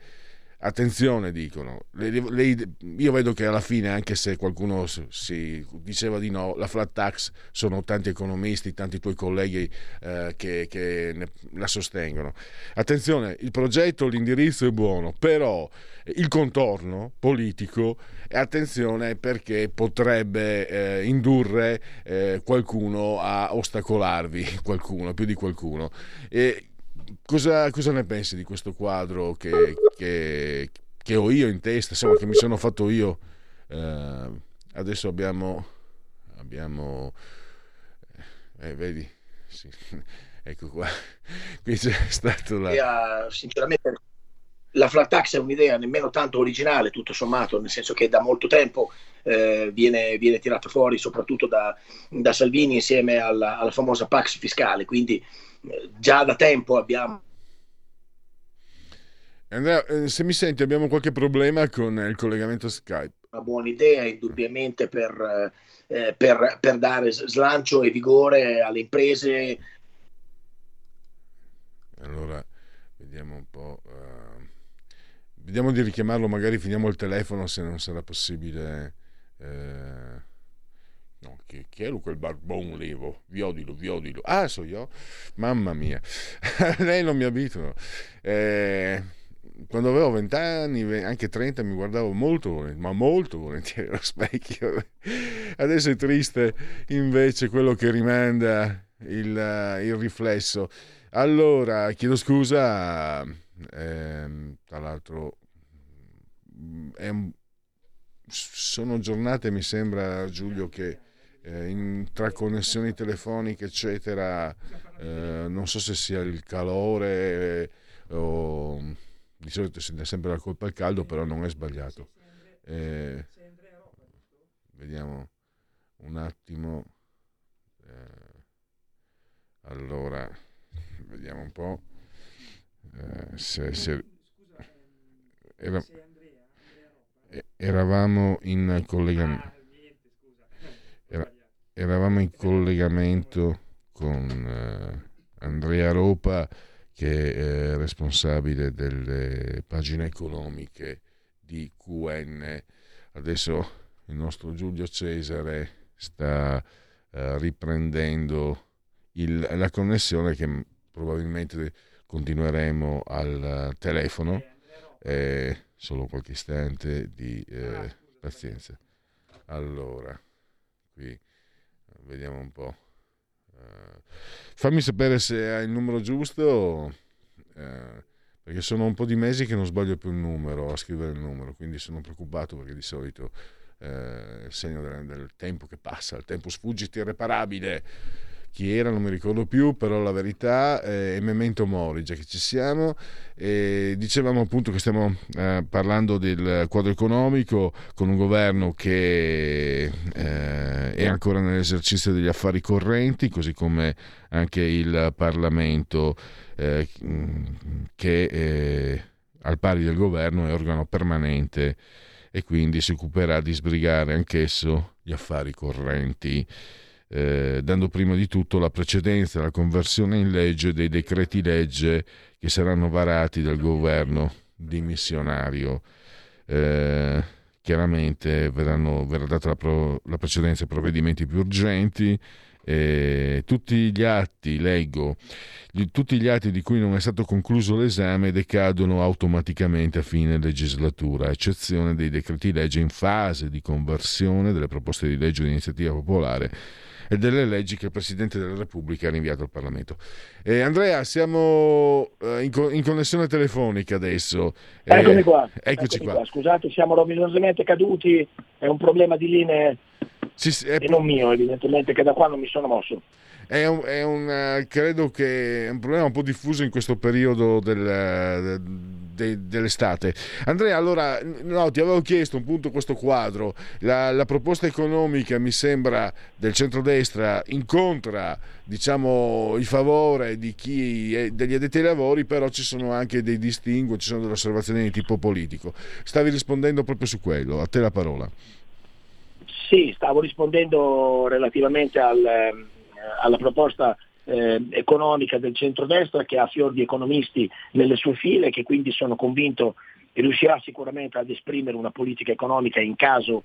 Attenzione, dicono, le, le, io vedo che alla fine, anche se qualcuno si diceva di no, la flat tax, sono tanti economisti, tanti tuoi colleghi eh, che, che ne, la sostengono. Attenzione, il progetto, l'indirizzo è buono, però il contorno politico, attenzione, perché potrebbe eh, indurre eh, qualcuno a ostacolarvi, qualcuno, più di qualcuno. E, Cosa, cosa ne pensi di questo quadro che, che, che ho io in testa, insomma, che mi sono fatto io? Eh, adesso abbiamo, abbiamo eh, vedi, sì, ecco qua, qui c'è stato la... Sinceramente la flat tax è un'idea nemmeno tanto originale, tutto sommato, nel senso che da molto tempo eh, viene, viene tirata fuori, soprattutto da, da Salvini, insieme alla, alla famosa pax fiscale, quindi già da tempo abbiamo. Andrea, se mi senti, abbiamo qualche problema con il collegamento Skype. Una buona idea, indubbiamente, per, eh, per, per dare slancio e vigore alle imprese. Allora, vediamo un po'. Uh, vediamo di richiamarlo, magari finiamo il telefono se non sarà possibile. Uh... No, che, che ero quel barbone levo, viodilo, viodilo. Ah, so io, mamma mia, lei non mi abituano. Eh, quando avevo vent'anni, anche trenta, mi guardavo molto, ma molto volentieri allo specchio. Adesso è triste invece quello che rimanda il, il riflesso. Allora, chiedo scusa, eh, tra l'altro è un, sono giornate, mi sembra, Giulio, che Eh, in, tra connessioni telefoniche eccetera, eh, non so se sia il calore eh, o di solito si dà sempre la colpa al caldo, però non è sbagliato. Eh, vediamo un attimo, eh, allora vediamo un po' eh, se, se era, eravamo in collegamento Eravamo in collegamento con eh, Andrea Rapa, che è responsabile delle pagine economiche di Q N. Adesso il nostro Giulio Cesare sta eh, riprendendo il, la connessione, che probabilmente continueremo al telefono, eh, solo qualche istante di eh, pazienza. Allora, qui vediamo un po'. Uh, fammi sapere se hai il numero giusto, uh, perché sono un po' di mesi che non sbaglio più il numero, a scrivere il numero, quindi sono preoccupato, perché di solito uh, il segno del, del tempo che passa, il tempo sfuggito, irreparabile. Chi era non mi ricordo più, però la verità è memento mori, già che ci siamo. E dicevamo appunto che stiamo eh, parlando del quadro economico, con un governo che eh, è ancora nell'esercizio degli affari correnti, così come anche il Parlamento, eh, che eh, al pari del governo è organo permanente e quindi si occuperà di sbrigare anch'esso gli affari correnti. Eh, dando prima di tutto la precedenza alla conversione in legge dei decreti legge che saranno varati dal governo dimissionario. Eh, chiaramente verranno, verrà data la, pro, la precedenza ai provvedimenti più urgenti. Eh, tutti gli atti, leggo, gli, tutti gli atti di cui non è stato concluso l'esame decadono automaticamente a fine legislatura, a eccezione dei decreti legge in fase di conversione, delle proposte di legge di iniziativa popolare e delle leggi che il Presidente della Repubblica ha rinviato al Parlamento. Eh, Andrea, siamo in, co- in connessione telefonica adesso. Eh, eccomi qua. Eccoci eccomi qua. qua. Scusate, siamo rovinosamente caduti, è un problema di linee sì, sì, è... e non mio, evidentemente, che da qua non mi sono mosso. È un, è un, credo che è un problema un po' diffuso in questo periodo del, de, dell'estate. Andrea, allora, no, ti avevo chiesto un punto questo quadro. La, la proposta economica, mi sembra, del centrodestra incontra, diciamo, il favore di chi è degli addetti ai lavori, però ci sono anche dei distinguo, ci sono delle osservazioni di tipo politico. Stavi rispondendo proprio su quello, a te la parola. Sì, stavo rispondendo relativamente al... alla proposta eh, economica del centrodestra, che ha fior di economisti nelle sue file, che quindi sono convinto riuscirà sicuramente ad esprimere una politica economica in caso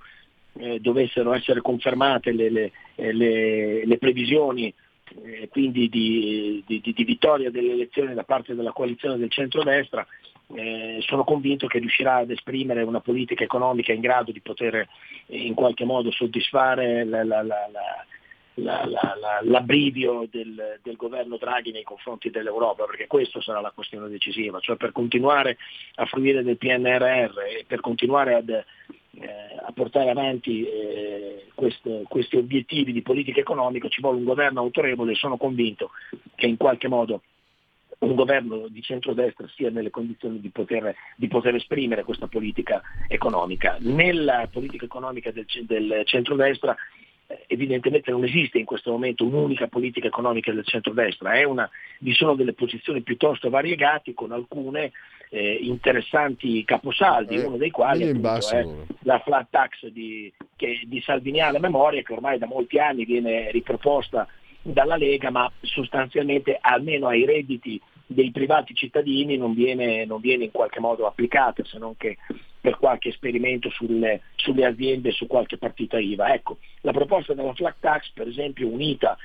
eh, dovessero essere confermate le, le, le, le previsioni eh, quindi di, di, di vittoria delle elezioni da parte della coalizione del centrodestra. Eh, sono convinto che riuscirà ad esprimere una politica economica in grado di poter eh, in qualche modo soddisfare la, la, la, la La, la, la, l'abbrivio del, del governo Draghi nei confronti dell'Europa, perché questa sarà la questione decisiva, cioè per continuare a fruire del P N R R e per continuare ad, eh, a portare avanti eh, queste, questi obiettivi di politica economica ci vuole un governo autorevole, e sono convinto che in qualche modo un governo di centrodestra sia nelle condizioni di poter, di poter esprimere questa politica economica. Nella politica economica del, del centrodestra evidentemente non esiste in questo momento un'unica politica economica del centrodestra, è una, vi sono delle posizioni piuttosto variegate, con alcune eh, interessanti caposaldi, eh, uno dei quali appunto, basso, è eh. la flat tax di, che, di Salvini alla memoria, che ormai da molti anni viene riproposta dalla Lega, ma sostanzialmente almeno ai redditi dei privati cittadini non viene, non viene in qualche modo applicata, se non che per qualche esperimento sulle, sulle aziende, su qualche partita I V A. Ecco, la proposta della flat tax, per esempio, unita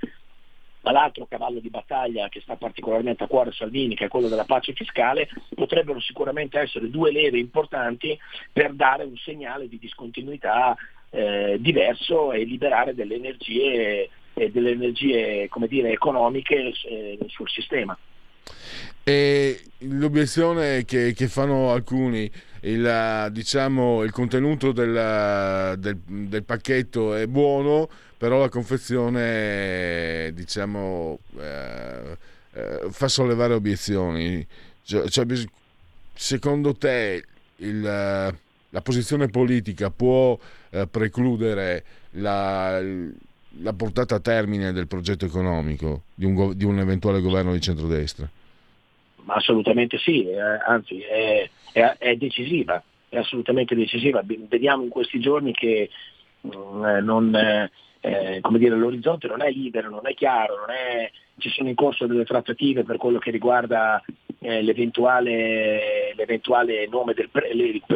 all'altro cavallo di battaglia che sta particolarmente a cuore a Salvini, che è quello della pace fiscale, potrebbero sicuramente essere due leve importanti per dare un segnale di discontinuità eh, diverso e liberare delle energie, eh, delle energie come dire, economiche eh, sul sistema. E l'obiezione che, che fanno alcuni, il, diciamo, il contenuto del, del, del pacchetto è buono, però la confezione, diciamo, eh, eh, fa sollevare obiezioni. Cioè, cioè, secondo te il, la posizione politica può eh, precludere la, la portata a termine del progetto economico di un, di un eventuale governo di centrodestra? Ma assolutamente sì, eh, anzi è, è, è decisiva, è assolutamente decisiva. Vediamo in questi giorni che eh, non, eh, eh, come dire, l'orizzonte non è libero, non è chiaro, non è, ci sono in corso delle trattative per quello che riguarda eh, l'eventuale, l'eventuale nome del pre,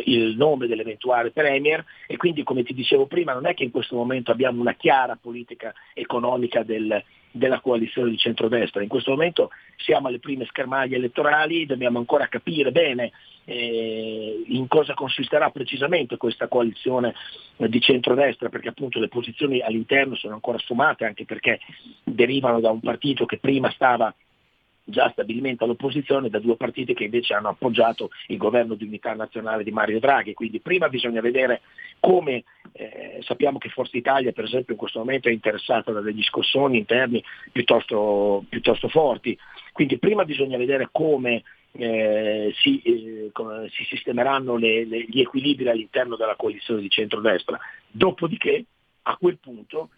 il nome dell'eventuale Premier, e quindi, come ti dicevo prima, non è che in questo momento abbiamo una chiara politica economica del della coalizione di centrodestra. In questo momento siamo alle prime schermaglie elettorali, dobbiamo ancora capire bene eh, in cosa consisterà precisamente questa coalizione eh, di centrodestra, perché appunto le posizioni all'interno sono ancora sfumate, anche perché derivano da un partito che prima stava già stabilmente all'opposizione, da due partiti che invece hanno appoggiato il governo di unità nazionale di Mario Draghi. Quindi prima bisogna vedere come, eh, sappiamo che Forza Italia per esempio in questo momento è interessata da degli scossoni interni piuttosto, piuttosto forti, quindi prima bisogna vedere come Eh, si, eh, si sistemeranno le, le, gli equilibri all'interno della coalizione di centrodestra, dopodiché a quel punto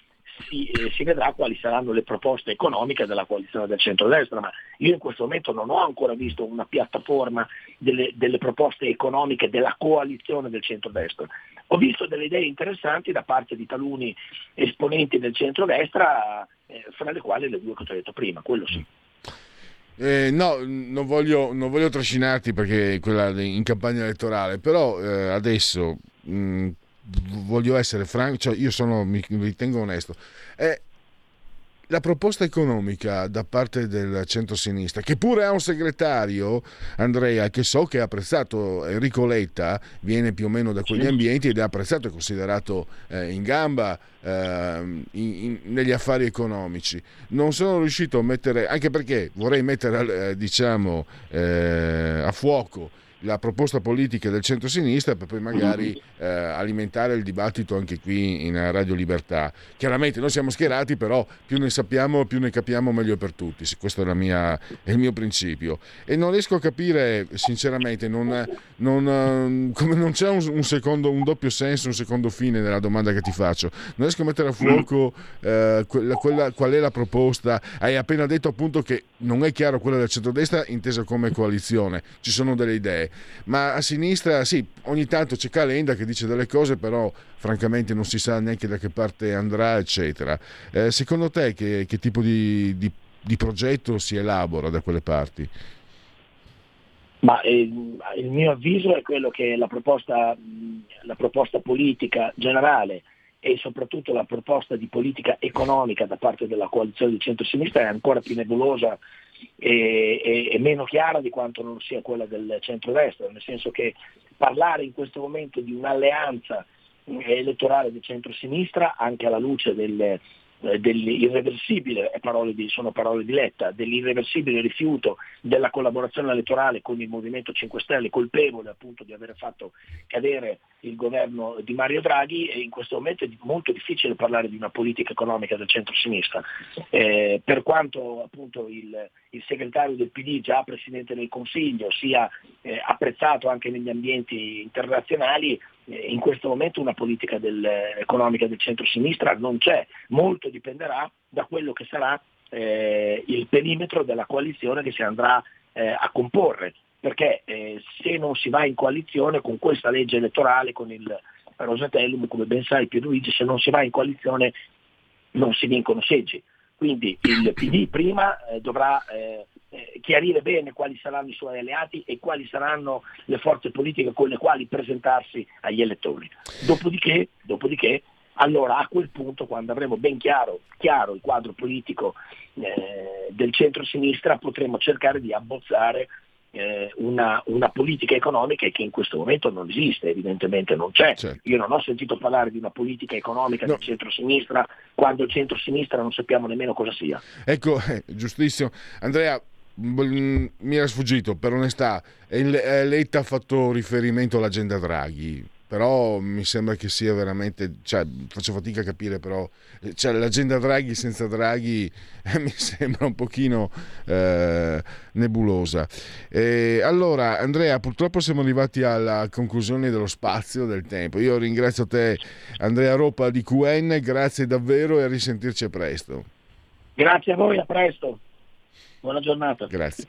si, eh, si vedrà quali saranno le proposte economiche della coalizione del centrodestra, ma io in questo momento non ho ancora visto una piattaforma delle, delle proposte economiche della coalizione del centrodestra. Ho visto delle idee interessanti da parte di taluni esponenti del centrodestra, eh, fra le quali le due che ti ho detto prima, quello sì. Eh, no, non voglio, non voglio trascinarti perché quella in campagna elettorale, però eh, adesso mh, voglio essere franco, cioè io sono, mi ritengo onesto. Eh, la proposta economica da parte del centrosinistra, che pure ha un segretario, Andrea, che so che ha apprezzato Enrico Letta, viene più o meno da quegli ambienti ed è apprezzato e considerato eh, in gamba In, in, negli affari economici, non sono riuscito a mettere, anche perché vorrei mettere eh, diciamo eh, a fuoco la proposta politica del centrosinistra per poi magari eh, alimentare il dibattito anche qui in Radio Libertà. Chiaramente noi siamo schierati, però più ne sappiamo più ne capiamo meglio per tutti, questo è, la mia, è il mio principio, e non riesco a capire sinceramente non, non, come non c'è un, un secondo un doppio senso, un secondo fine nella domanda che ti faccio. Non riesco a mettere a fuoco eh, quella, quella, qual è la proposta. Hai appena detto appunto che non è chiaro quella del centrodestra intesa come coalizione, ci sono delle idee, ma a sinistra sì, ogni tanto c'è Calenda che dice delle cose, però francamente non si sa neanche da che parte andrà, eccetera. Eh, secondo te che, che tipo di, di, di progetto si elabora da quelle parti? Ma eh, il mio avviso è quello che la proposta, la proposta politica generale e soprattutto la proposta di politica economica da parte della coalizione di centrosinistra è ancora più nebulosa E, e, e meno chiara di quanto non sia quella del centrodestra, nel senso che parlare in questo momento di un'alleanza elettorale di centrosinistra, anche alla luce del, dell'irreversibile, parole di, sono parole di Letta, dell'irreversibile rifiuto della collaborazione elettorale con il Movimento cinque Stelle, colpevole appunto di aver fatto cadere il governo di Mario Draghi, e in questo momento è molto difficile parlare di una politica economica del centro-sinistra, eh, per quanto appunto il, il segretario del P D, già Presidente del Consiglio, sia eh, apprezzato anche negli ambienti internazionali. In questo momento una politica del, economica del centro-sinistra non c'è, molto dipenderà da quello che sarà eh, il perimetro della coalizione che si andrà eh, a comporre, perché eh, se non si va in coalizione con questa legge elettorale, con il Rosatellum, come ben sai Pierluigi, se non si va in coalizione non si vincono seggi, quindi il P D prima eh, dovrà eh, chiarire bene quali saranno i suoi alleati e quali saranno le forze politiche con le quali presentarsi agli elettori. Dopodiché, dopodiché allora a quel punto, quando avremo ben chiaro, chiaro il quadro politico eh, del centro-sinistra, potremo cercare di abbozzare eh, una, una politica economica che in questo momento non esiste, evidentemente non c'è. Certo. Io non ho sentito parlare di una politica economica no. del centro-sinistra, quando il centro-sinistra non sappiamo nemmeno cosa sia. Ecco, eh, giustissimo. Andrea, mi era sfuggito, per onestà, Letta ha fatto riferimento all'agenda Draghi, però mi sembra che sia veramente, cioè, faccio fatica a capire, però cioè, l'agenda Draghi senza Draghi eh, mi sembra un pochino eh, nebulosa. E allora Andrea, purtroppo siamo arrivati alla conclusione dello spazio del tempo. Io ringrazio te, Andrea Rapa di Q N, grazie davvero e a risentirci presto. Grazie a voi, a presto. Buona giornata. Grazie.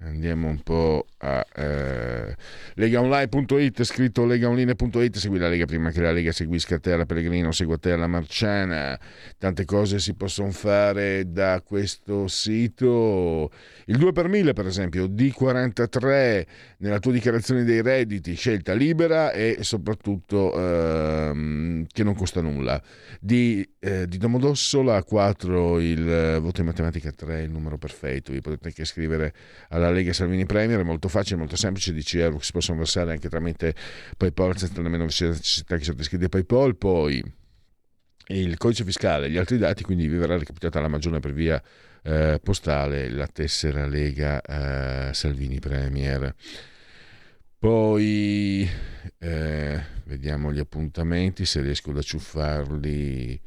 andiamo un po' a eh, legaonline punto it, scritto legaonline punto it, segui la Lega prima che la Lega seguisca te alla Pellegrino, segua te alla Marciana. Tante cose si possono fare da questo sito. Il due per mille, per esempio, D quarantatré, nella tua dichiarazione dei redditi, scelta libera e soprattutto ehm, che non costa nulla. Di, eh, di Domodossola quattro, il voto in matematica tre, il numero perfetto. Vi potete anche scrivere alla Lega Salvini Premier, è molto facile, molto semplice, dieci euro si possono versare anche tramite PayPal senza nemmeno necessità che siate iscritti a PayPal. Poi il codice fiscale e gli altri dati, quindi vi verrà recapitata la magione per via eh, postale la tessera Lega eh, Salvini Premier. Poi eh, vediamo gli appuntamenti, se riesco ad acciuffarli,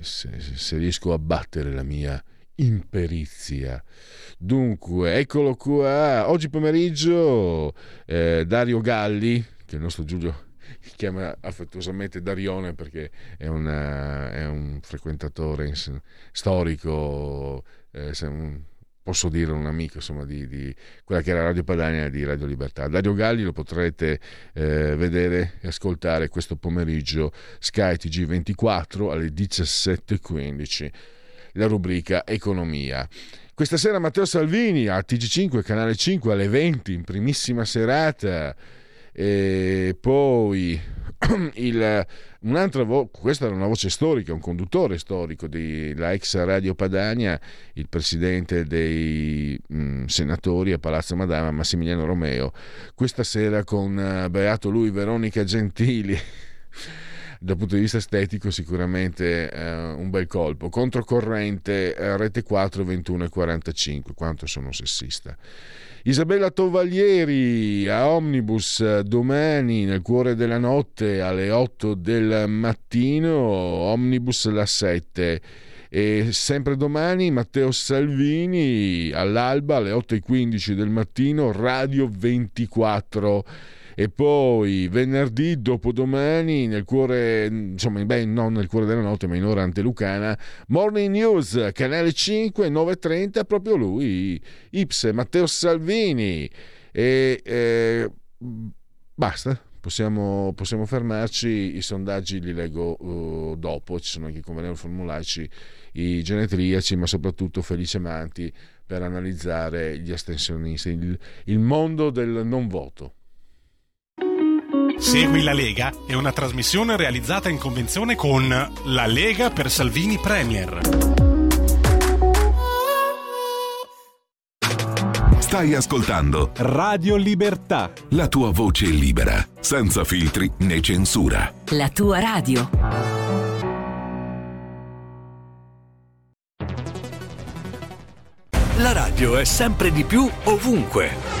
se, se riesco a battere la mia imperizia. Dunque, eccolo qua. Oggi pomeriggio eh, Dario Galli, che il nostro Giulio chiama affettuosamente Darione perché è, una, è un frequentatore storico, eh, posso dire un amico, insomma, di, di quella che era Radio Padania, di Radio Libertà. Dario Galli lo potrete eh, vedere e ascoltare questo pomeriggio Sky T G ventiquattro alle diciassette e quindici. La rubrica Economia. Questa sera Matteo Salvini a T G cinque, Canale cinque alle venti, in primissima serata. E poi il, un'altra vo- questa era una voce storica, un conduttore storico della ex Radio Padania, il presidente dei mh, senatori a Palazzo Madama, Massimiliano Romeo. Questa sera con, beato lui, Veronica Gentili. Dal punto di vista estetico sicuramente eh, un bel colpo. Controcorrente, eh, Rete quattro, ventuno e quarantacinque, quanto sono sessista. Isabella Tovaglieri a Omnibus domani nel cuore della notte alle otto del mattino, Omnibus la sette. E sempre domani Matteo Salvini all'alba alle otto e quindici del mattino, Radio ventiquattro. E poi venerdì dopodomani nel cuore, insomma, beh, non nel cuore della notte ma in ora antelucana, Morning News Canale cinque, nove e trenta, proprio lui, Ipse, Matteo Salvini. E eh, basta, possiamo, possiamo fermarci. I sondaggi li leggo uh, dopo, ci sono anche, come convenevole, formulaici, i genetriaci, ma soprattutto Felice Manti per analizzare gli astensionisti, il, il mondo del non voto. Segui la Lega è una trasmissione realizzata in convenzione con La Lega per Salvini Premier. Stai ascoltando Radio Libertà, la tua voce libera, senza filtri né censura. La tua radio. La radio è sempre di più ovunque.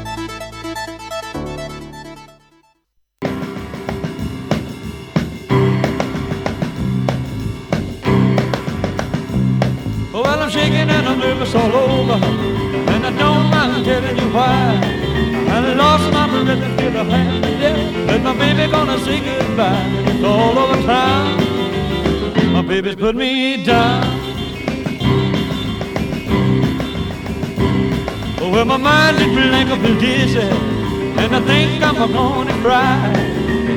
Shaking and I'm nervous all over, and I don't mind telling you why. I lost my breath and feel the hand of death, but my baby gonna say goodbye. It's all over time, my baby's put me down. Well, my mind is blank, I feel dizzy, and I think I'm gonna cry.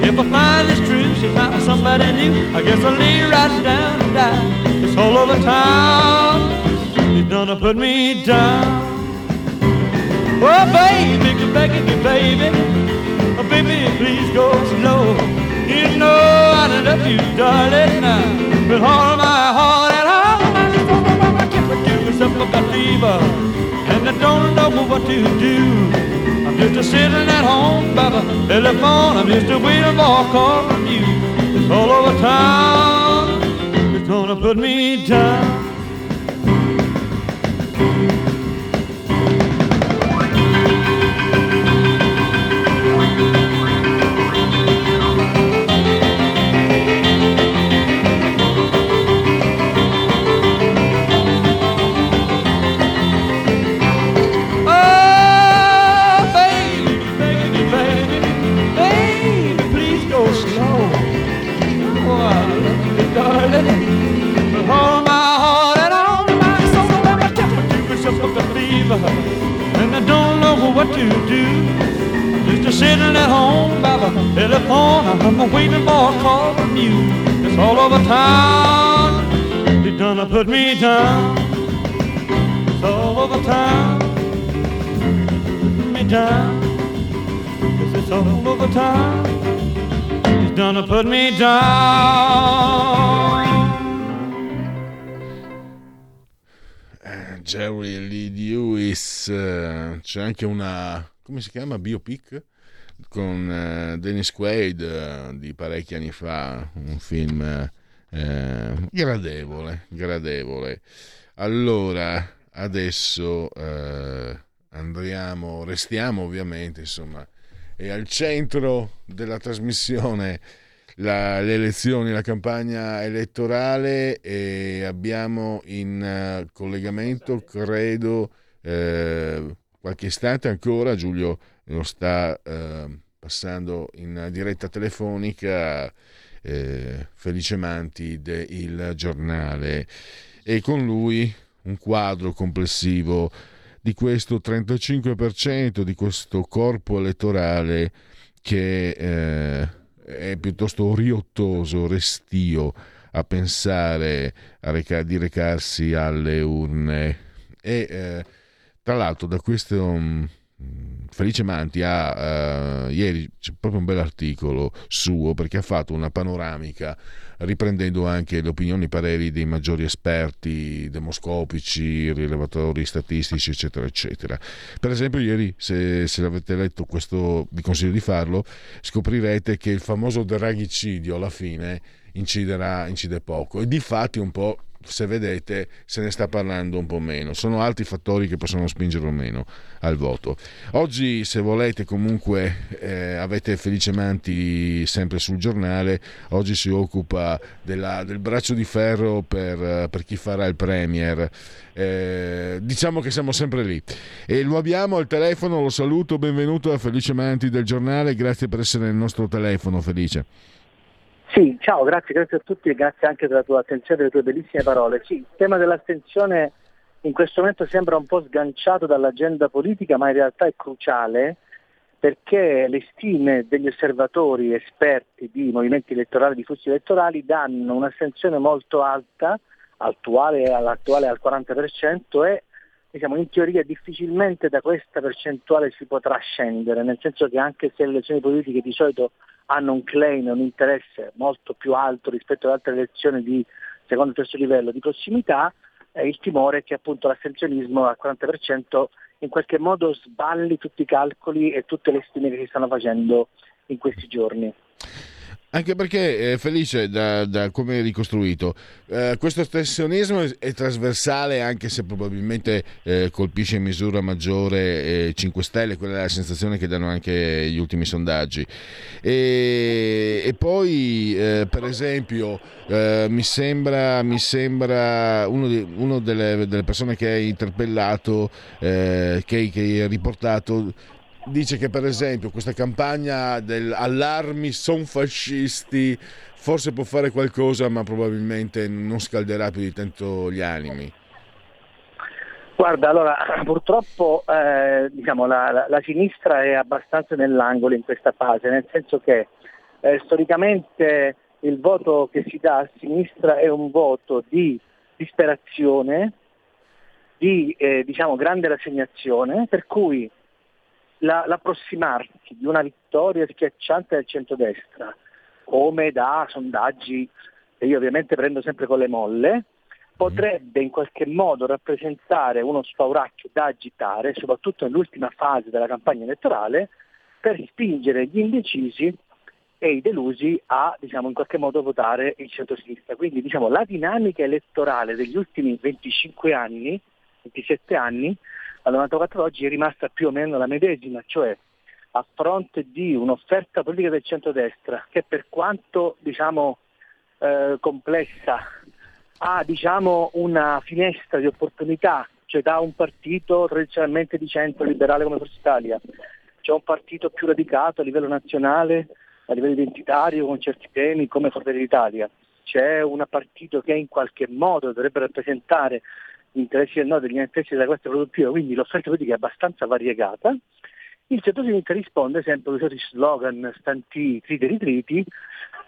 If I find this truth, she's not somebody new, I guess I'll lay right down and die. It's all over town, you're gonna put me down. Oh, baby, baby, baby, oh, baby, please go slow. You know I love you, darling, with all my heart and all my soul. I can't forgive myself, I got fever, and I don't know what to do. I'm just a sitting at home by the telephone. I'm just a waiting for a call from you. It's all over town. It's gonna put me down. And I don't know what to do. Just a sitting at home by the telephone. I'm waiting for a call from you. It's all over town. They're gonna put me down. It's all over town. Put me down. 'Cause it's all over town. They're gonna put me down. Jerry Lee Lewis, c'è anche una, come si chiama, biopic con Dennis Quaid di parecchi anni fa, un film eh, gradevole, gradevole. Allora, adesso eh, andiamo, restiamo ovviamente, insomma, e al centro della trasmissione La, le elezioni, la campagna elettorale, e abbiamo in uh, collegamento, credo, eh, qualche istante ancora, Giulio lo sta eh, passando in diretta telefonica, eh, Felice Manti del Giornale, e con lui un quadro complessivo di questo trentacinque per cento, di questo corpo elettorale che... Eh, è piuttosto riottoso, restio a pensare a reca- di recarsi alle urne. E eh, tra l'altro da questo um, Felice Manti ha uh, ieri c'è proprio un bell'articolo suo, perché ha fatto una panoramica riprendendo anche le opinioni e i pareri dei maggiori esperti demoscopici, rilevatori statistici, eccetera eccetera. Per esempio ieri, se, se l'avete letto questo, vi consiglio di farlo, scoprirete che il famoso draghicidio alla fine inciderà, incide poco, e difatti un po', se vedete, se ne sta parlando un po' meno. Sono altri fattori che possono spingere o meno al voto. Oggi, se volete, comunque eh, avete Felice Manti sempre sul Giornale. Oggi si occupa della, del braccio di ferro per, per chi farà il premier. Eh, diciamo che siamo sempre lì e lo abbiamo al telefono. Lo saluto, benvenuto a Felice Manti del Giornale, grazie per essere nel nostro telefono, Felice. Sì, ciao, grazie, grazie a tutti e grazie anche della tua attenzione e delle tue bellissime parole. Sì, il tema dell'astensione in questo momento sembra un po' sganciato dall'agenda politica, ma in realtà è cruciale, perché le stime degli osservatori esperti di movimenti elettorali, di flussi elettorali, danno un'astensione molto alta, attuale, all'attuale al quaranta per cento, e diciamo, in teoria difficilmente da questa percentuale si potrà scendere, nel senso che anche se le elezioni politiche di solito hanno un claim, un interesse molto più alto rispetto ad altre elezioni di secondo e terzo livello di prossimità, eh, il timore è che appunto l'astensionismo al quaranta per cento in qualche modo sballi tutti i calcoli e tutte le stime che si stanno facendo in questi giorni. Anche perché, eh, Felice, da, da come è ricostruito, eh, questo astensionismo è, è trasversale, anche se probabilmente eh, colpisce in misura maggiore eh, cinque Stelle, quella è la sensazione che danno anche gli ultimi sondaggi. E, e poi, eh, per esempio, eh, mi sembra, mi sembra uno, di, uno delle, delle persone che hai interpellato, eh, che, che hai riportato, dice che per esempio questa campagna dell'allarmi son fascisti forse può fare qualcosa, ma probabilmente non scalderà più di tanto gli animi. Guarda, allora purtroppo eh, diciamo la, la, la sinistra è abbastanza nell'angolo in questa fase, nel senso che eh, storicamente il voto che si dà a sinistra è un voto di disperazione, di eh, diciamo grande rassegnazione, per cui la, l'approssimarsi di una vittoria schiacciante del centrodestra, come da sondaggi, e io ovviamente prendo sempre con le molle, potrebbe in qualche modo rappresentare uno spauracchio da agitare, soprattutto nell'ultima fase della campagna elettorale, per spingere gli indecisi e i delusi a, diciamo, in qualche modo votare il centrosinistra. Quindi, diciamo, la dinamica elettorale degli ultimi venticinque anni, ventisette anni, dal novantaquattro ad oggi è rimasta più o meno la medesima, cioè a fronte di un'offerta politica del centrodestra che, per quanto, diciamo, eh, complessa, ha, diciamo, una finestra di opportunità, cioè da un partito tradizionalmente di centro liberale come Forza Italia, c'è un partito più radicato a livello nazionale, a livello identitario, con certi temi come Fratelli d'Italia, c'è un partito che in qualche modo dovrebbe rappresentare gli interessi del nord e gli interessi della classe produttiva, quindi l'offerta politica è abbastanza variegata. Il centro-sinistra risponde sempre con i soliti slogan stanti, triti e ritriti,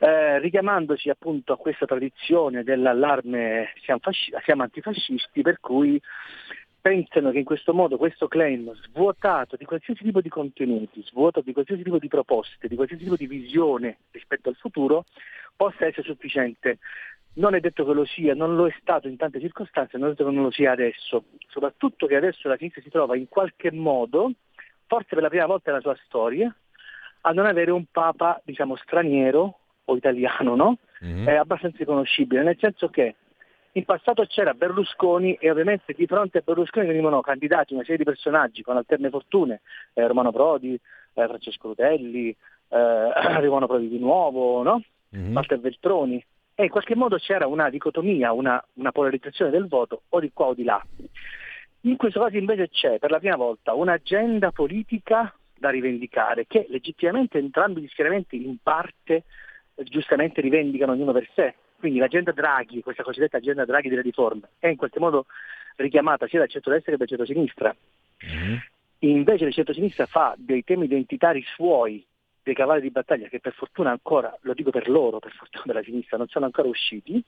eh, richiamandosi appunto a questa tradizione dell'allarme siamo, fasci- siamo antifascisti, per cui pensano che in questo modo questo claim, svuotato di qualsiasi tipo di contenuti, svuotato di qualsiasi tipo di proposte, di qualsiasi tipo di visione rispetto al futuro, possa essere sufficiente. Non è detto che lo sia, non lo è stato in tante circostanze, non è detto che non lo sia adesso, soprattutto che adesso la sinistra si trova in qualche modo, forse per la prima volta nella sua storia, a non avere un papa, diciamo, straniero o italiano, no? Mm-hmm. È abbastanza riconoscibile, nel senso che in passato c'era Berlusconi e ovviamente di fronte a Berlusconi venivano candidati una serie di personaggi con alterne fortune, eh, Romano Prodi, eh, Francesco Rutelli, eh, Romano Prodi di nuovo, no? Mm-hmm. Walter Veltroni, e in qualche modo c'era una dicotomia, una, una polarizzazione del voto o di qua o di là. In questo caso invece c'è per la prima volta un'agenda politica da rivendicare, che legittimamente entrambi gli schieramenti in parte eh, giustamente rivendicano ognuno per sé. Quindi l'agenda Draghi, questa cosiddetta agenda Draghi delle riforme, è in qualche modo richiamata sia dal centrodestra che dal centrosinistra. Mm-hmm. Invece il centrosinistra fa dei temi identitari suoi, dei cavalli di battaglia che per fortuna ancora, lo dico per loro, per fortuna della sinistra, non sono ancora usciti,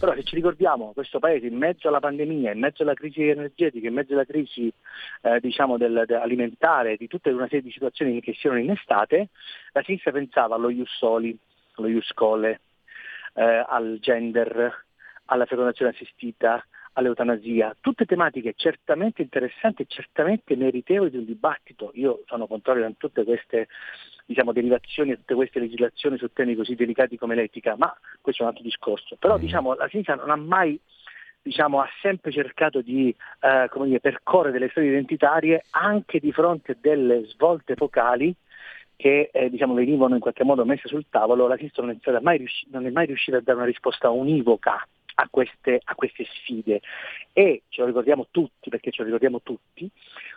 però se ci ricordiamo questo paese in mezzo alla pandemia, in mezzo alla crisi energetica, in mezzo alla crisi eh, diciamo del, del alimentare, di tutta una serie di situazioni che si erano innestate, la sinistra pensava allo Ius Soli, allo Ius Scholae, eh, al gender, alla fecondazione assistita, all'eutanasia, tutte tematiche certamente interessanti e certamente meritevoli di un dibattito. Io sono contrario a tutte queste, diciamo, derivazioni, tutte queste legislazioni su temi così delicati come l'etica, ma questo è un altro discorso. Però, diciamo, la sinistra non ha mai, diciamo, ha sempre cercato di eh, come dire, percorrere delle storie identitarie anche di fronte a delle svolte focali che eh, diciamo venivano in qualche modo messe sul tavolo. La sinistra non è stata mai riuscita, non è mai riuscita a dare una risposta univoca a queste, a queste sfide, e ce lo ricordiamo tutti, perché ce lo ricordiamo tutti,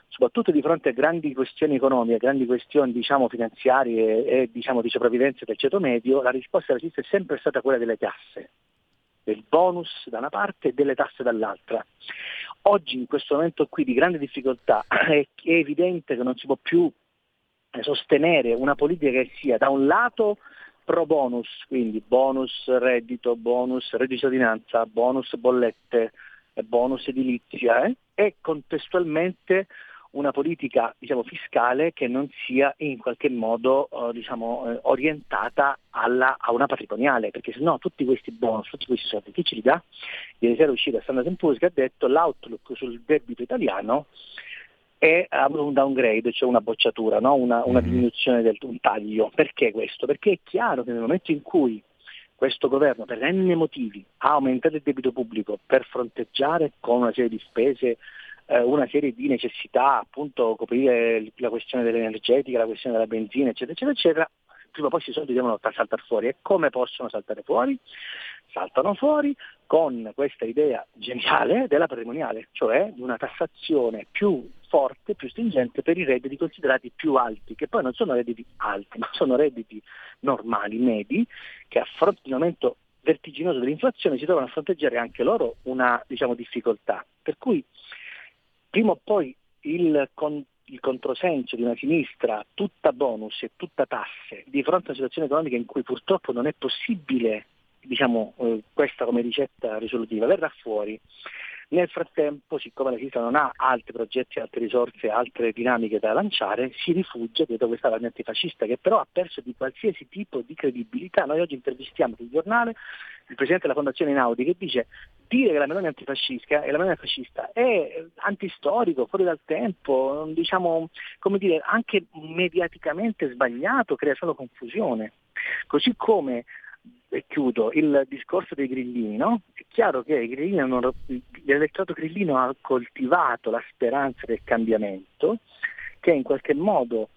soprattutto di fronte a grandi questioni economiche, grandi questioni, diciamo, finanziarie e, diciamo, di sopravvivenza del ceto medio, la risposta della sinistra è sempre stata quella delle tasse, del bonus da una parte e delle tasse dall'altra. Oggi, in questo momento qui di grande difficoltà, è evidente che non si può più sostenere una politica che sia da un lato pro bonus, quindi bonus reddito, bonus reddito di cittadinanza, bonus bollette, bonus edilizia, eh? E contestualmente una politica, diciamo, fiscale che non sia in qualche modo eh, diciamo eh, orientata alla, a una patrimoniale, perché sennò tutti questi bonus, tutti questi soldi, chi ce li dà? Ieri sera è uscita Standard and Poor's che ha detto l'outlook sul debito italiano è un downgrade, cioè una bocciatura, no? una, una diminuzione del un taglio. Perché questo? Perché è chiaro che nel momento in cui questo governo, per n motivi, ha aumentato il debito pubblico per fronteggiare con una serie di spese, eh, una serie di necessità, appunto coprire la questione dell'energetica, la questione della benzina, eccetera, eccetera, eccetera, prima o poi questi soldi devono saltare fuori. E come possono saltare fuori? Saltano fuori con questa idea geniale della patrimoniale, cioè di una tassazione più forte, più stringente per i redditi considerati più alti, che poi non sono redditi alti, ma sono redditi normali, medi, che a fronte di un aumento vertiginoso dell'inflazione si trovano a fronteggiare anche loro una, diciamo, difficoltà. Per cui prima o poi il con- il controsenso di una sinistra tutta bonus e tutta tasse di fronte a una situazione economica in cui purtroppo non è possibile, diciamo, eh, questa come ricetta risolutiva verrà fuori, Nel frattempo, siccome la Sicilia non ha altri progetti, altre risorse, altre dinamiche da lanciare, si rifugia dietro questa linea antifascista che però ha perso di qualsiasi tipo di credibilità. Noi oggi intervistiamo sul giornale il presidente della Fondazione Einaudi che dice: dire che la Meloni è antifascista e la Meloni è fascista è antistorico, fuori dal tempo, diciamo, come dire, anche mediaticamente sbagliato, crea solo confusione. Così come, e chiudo, il discorso dei grillini, no? È chiaro che i grillini hanno, l'elettorato grillino ha coltivato la speranza del cambiamento, che in qualche modo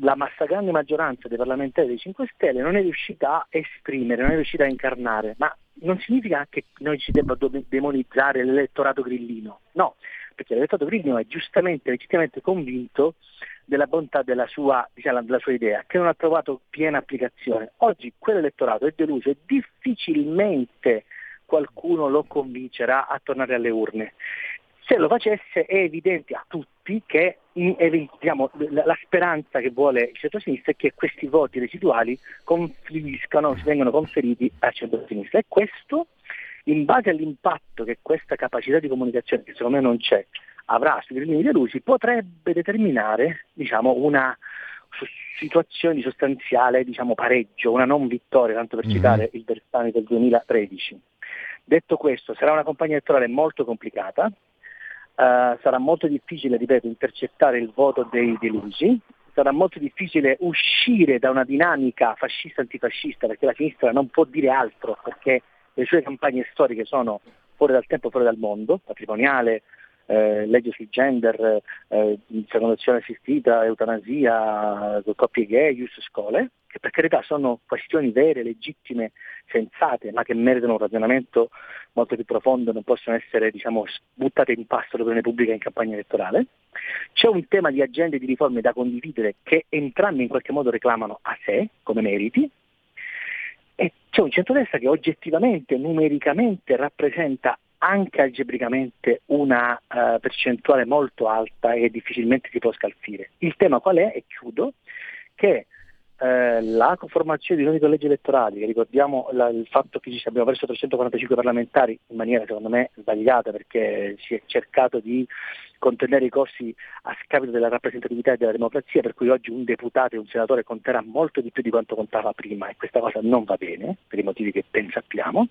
la stragrande maggioranza dei parlamentari dei cinque Stelle non è riuscita a esprimere, non è riuscita a incarnare, ma non significa che noi ci debba demonizzare l'elettorato grillino, no, perché l'elettorato grillino è giustamente, legittimamente convinto della bontà della sua, diciamo, della sua idea, che non ha trovato piena applicazione. Oggi quell'elettorato è deluso e difficilmente qualcuno lo convincerà a tornare alle urne. Se lo facesse è evidente a tutti che diciamo, la speranza che vuole il centro-sinistra è che questi voti residuali confluiscano, si vengano conferiti al centro-sinistra, e questo, in base all'impatto che questa capacità di comunicazione, che secondo me non c'è, avrà sui grillini delusi, potrebbe determinare diciamo una situazione di sostanziale diciamo pareggio, una non vittoria, tanto per citare mm-hmm. il Bersani del duemilatredici. Detto questo, sarà una campagna elettorale molto complicata, uh, sarà molto difficile, ripeto, intercettare il voto dei delusi, sarà molto difficile uscire da una dinamica fascista-antifascista, perché la sinistra non può dire altro, perché le sue campagne storiche sono fuori dal tempo, fuori dal mondo, patrimoniale, Eh, legge sul gender, eh, fecondazione assistita, eutanasia, coppie gay, ius scholae, che per carità sono questioni vere, legittime, sensate, ma che meritano un ragionamento molto più profondo, non possono essere diciamo buttate in pasto l'opinione pubblica in campagna elettorale. C'è un tema di agende di riforme da condividere che entrambi in qualche modo reclamano a sé come meriti, e c'è un centrodestra che oggettivamente, numericamente rappresenta anche algebricamente una uh, percentuale molto alta e difficilmente si può scalfire. Il tema qual è? E chiudo, che uh, la conformazione di nuovi collegi elettorali, che ricordiamo la, il fatto che ci abbiamo perso trecentoquarantacinque parlamentari in maniera secondo me sbagliata, perché si è cercato di contenere i costi a scapito della rappresentatività e della democrazia, per cui oggi un deputato e un senatore conterà molto di più di quanto contava prima, e questa cosa non va bene per i motivi che ben sappiamo.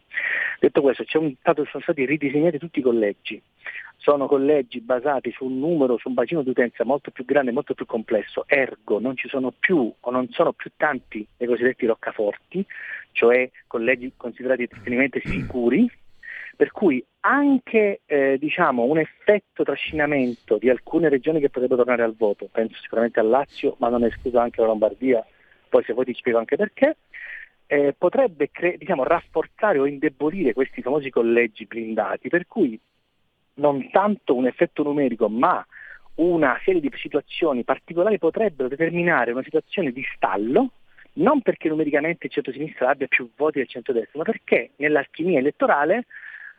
Detto questo, c'è un, sono stati ridisegnati tutti i collegi, sono collegi basati su un numero, su un bacino di utenza molto più grande, molto più complesso, ergo non ci sono più o non sono più tanti i cosiddetti roccaforti, cioè collegi considerati tecnicamente sicuri, per cui anche eh, diciamo un effetto trascinamento di alcune regioni che potrebbero tornare al voto, penso sicuramente al Lazio, ma non escluso anche la Lombardia, poi se vuoi ti spiego anche perché, eh, potrebbe cre- diciamo rafforzare o indebolire questi famosi collegi blindati, per cui non tanto un effetto numerico, ma una serie di situazioni particolari potrebbero determinare una situazione di stallo, non perché numericamente il centro-sinistra abbia più voti del centro-destra, ma perché nell'alchimia elettorale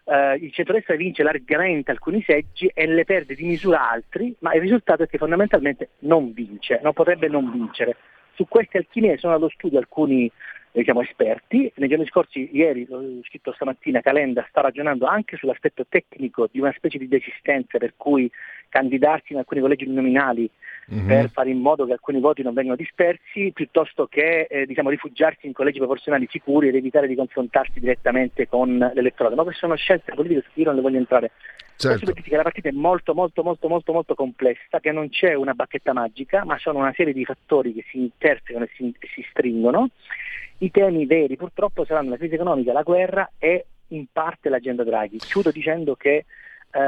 Uh, il centrodestra vince largamente alcuni seggi e le perde di misura altri, ma il risultato è che fondamentalmente non vince, non potrebbe non vincere. Su queste alchimie sono allo studio alcuni diciamo, esperti. Nei giorni scorsi, ieri, l'ho scritto stamattina, Calenda sta ragionando anche sull'aspetto tecnico di una specie di desistenza, per cui candidarsi in alcuni collegi nominali mm-hmm. per fare in modo che alcuni voti non vengano dispersi, piuttosto che eh, diciamo rifugiarsi in collegi proporzionali sicuri ed evitare di confrontarsi direttamente con l'elettorato. Ma queste sono scelte politiche su cui io non le voglio entrare. Certo. Che la partita è molto molto molto molto molto complessa, che non c'è una bacchetta magica, ma sono una serie di fattori che si intersecano e si, si stringono. I temi veri purtroppo saranno la crisi economica, la guerra e in parte l'agenda Draghi. Chiudo dicendo che eh,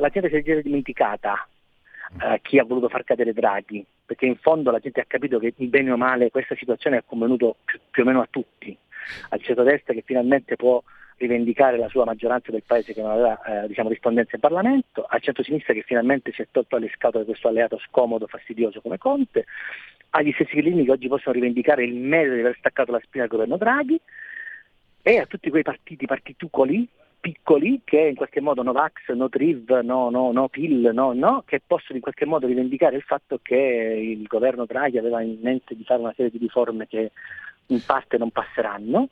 la gente si è già dimenticata eh, chi ha voluto far cadere Draghi, perché in fondo la gente ha capito che bene o male questa situazione è convenuto più, più o meno a tutti, al centrodestra che finalmente può rivendicare la sua maggioranza del paese che non aveva eh, diciamo rispondenza in Parlamento, al centro-sinistra che finalmente si è tolto alle scatole questo alleato scomodo, fastidioso come Conte, agli stessi grillini che oggi possono rivendicare il merito di aver staccato la spina al governo Draghi, e a tutti quei partiti partitucoli piccoli che in qualche modo no vax, no triv, no no no pill, no no, che possono in qualche modo rivendicare il fatto che il governo Draghi aveva in mente di fare una serie di riforme che in parte non passeranno,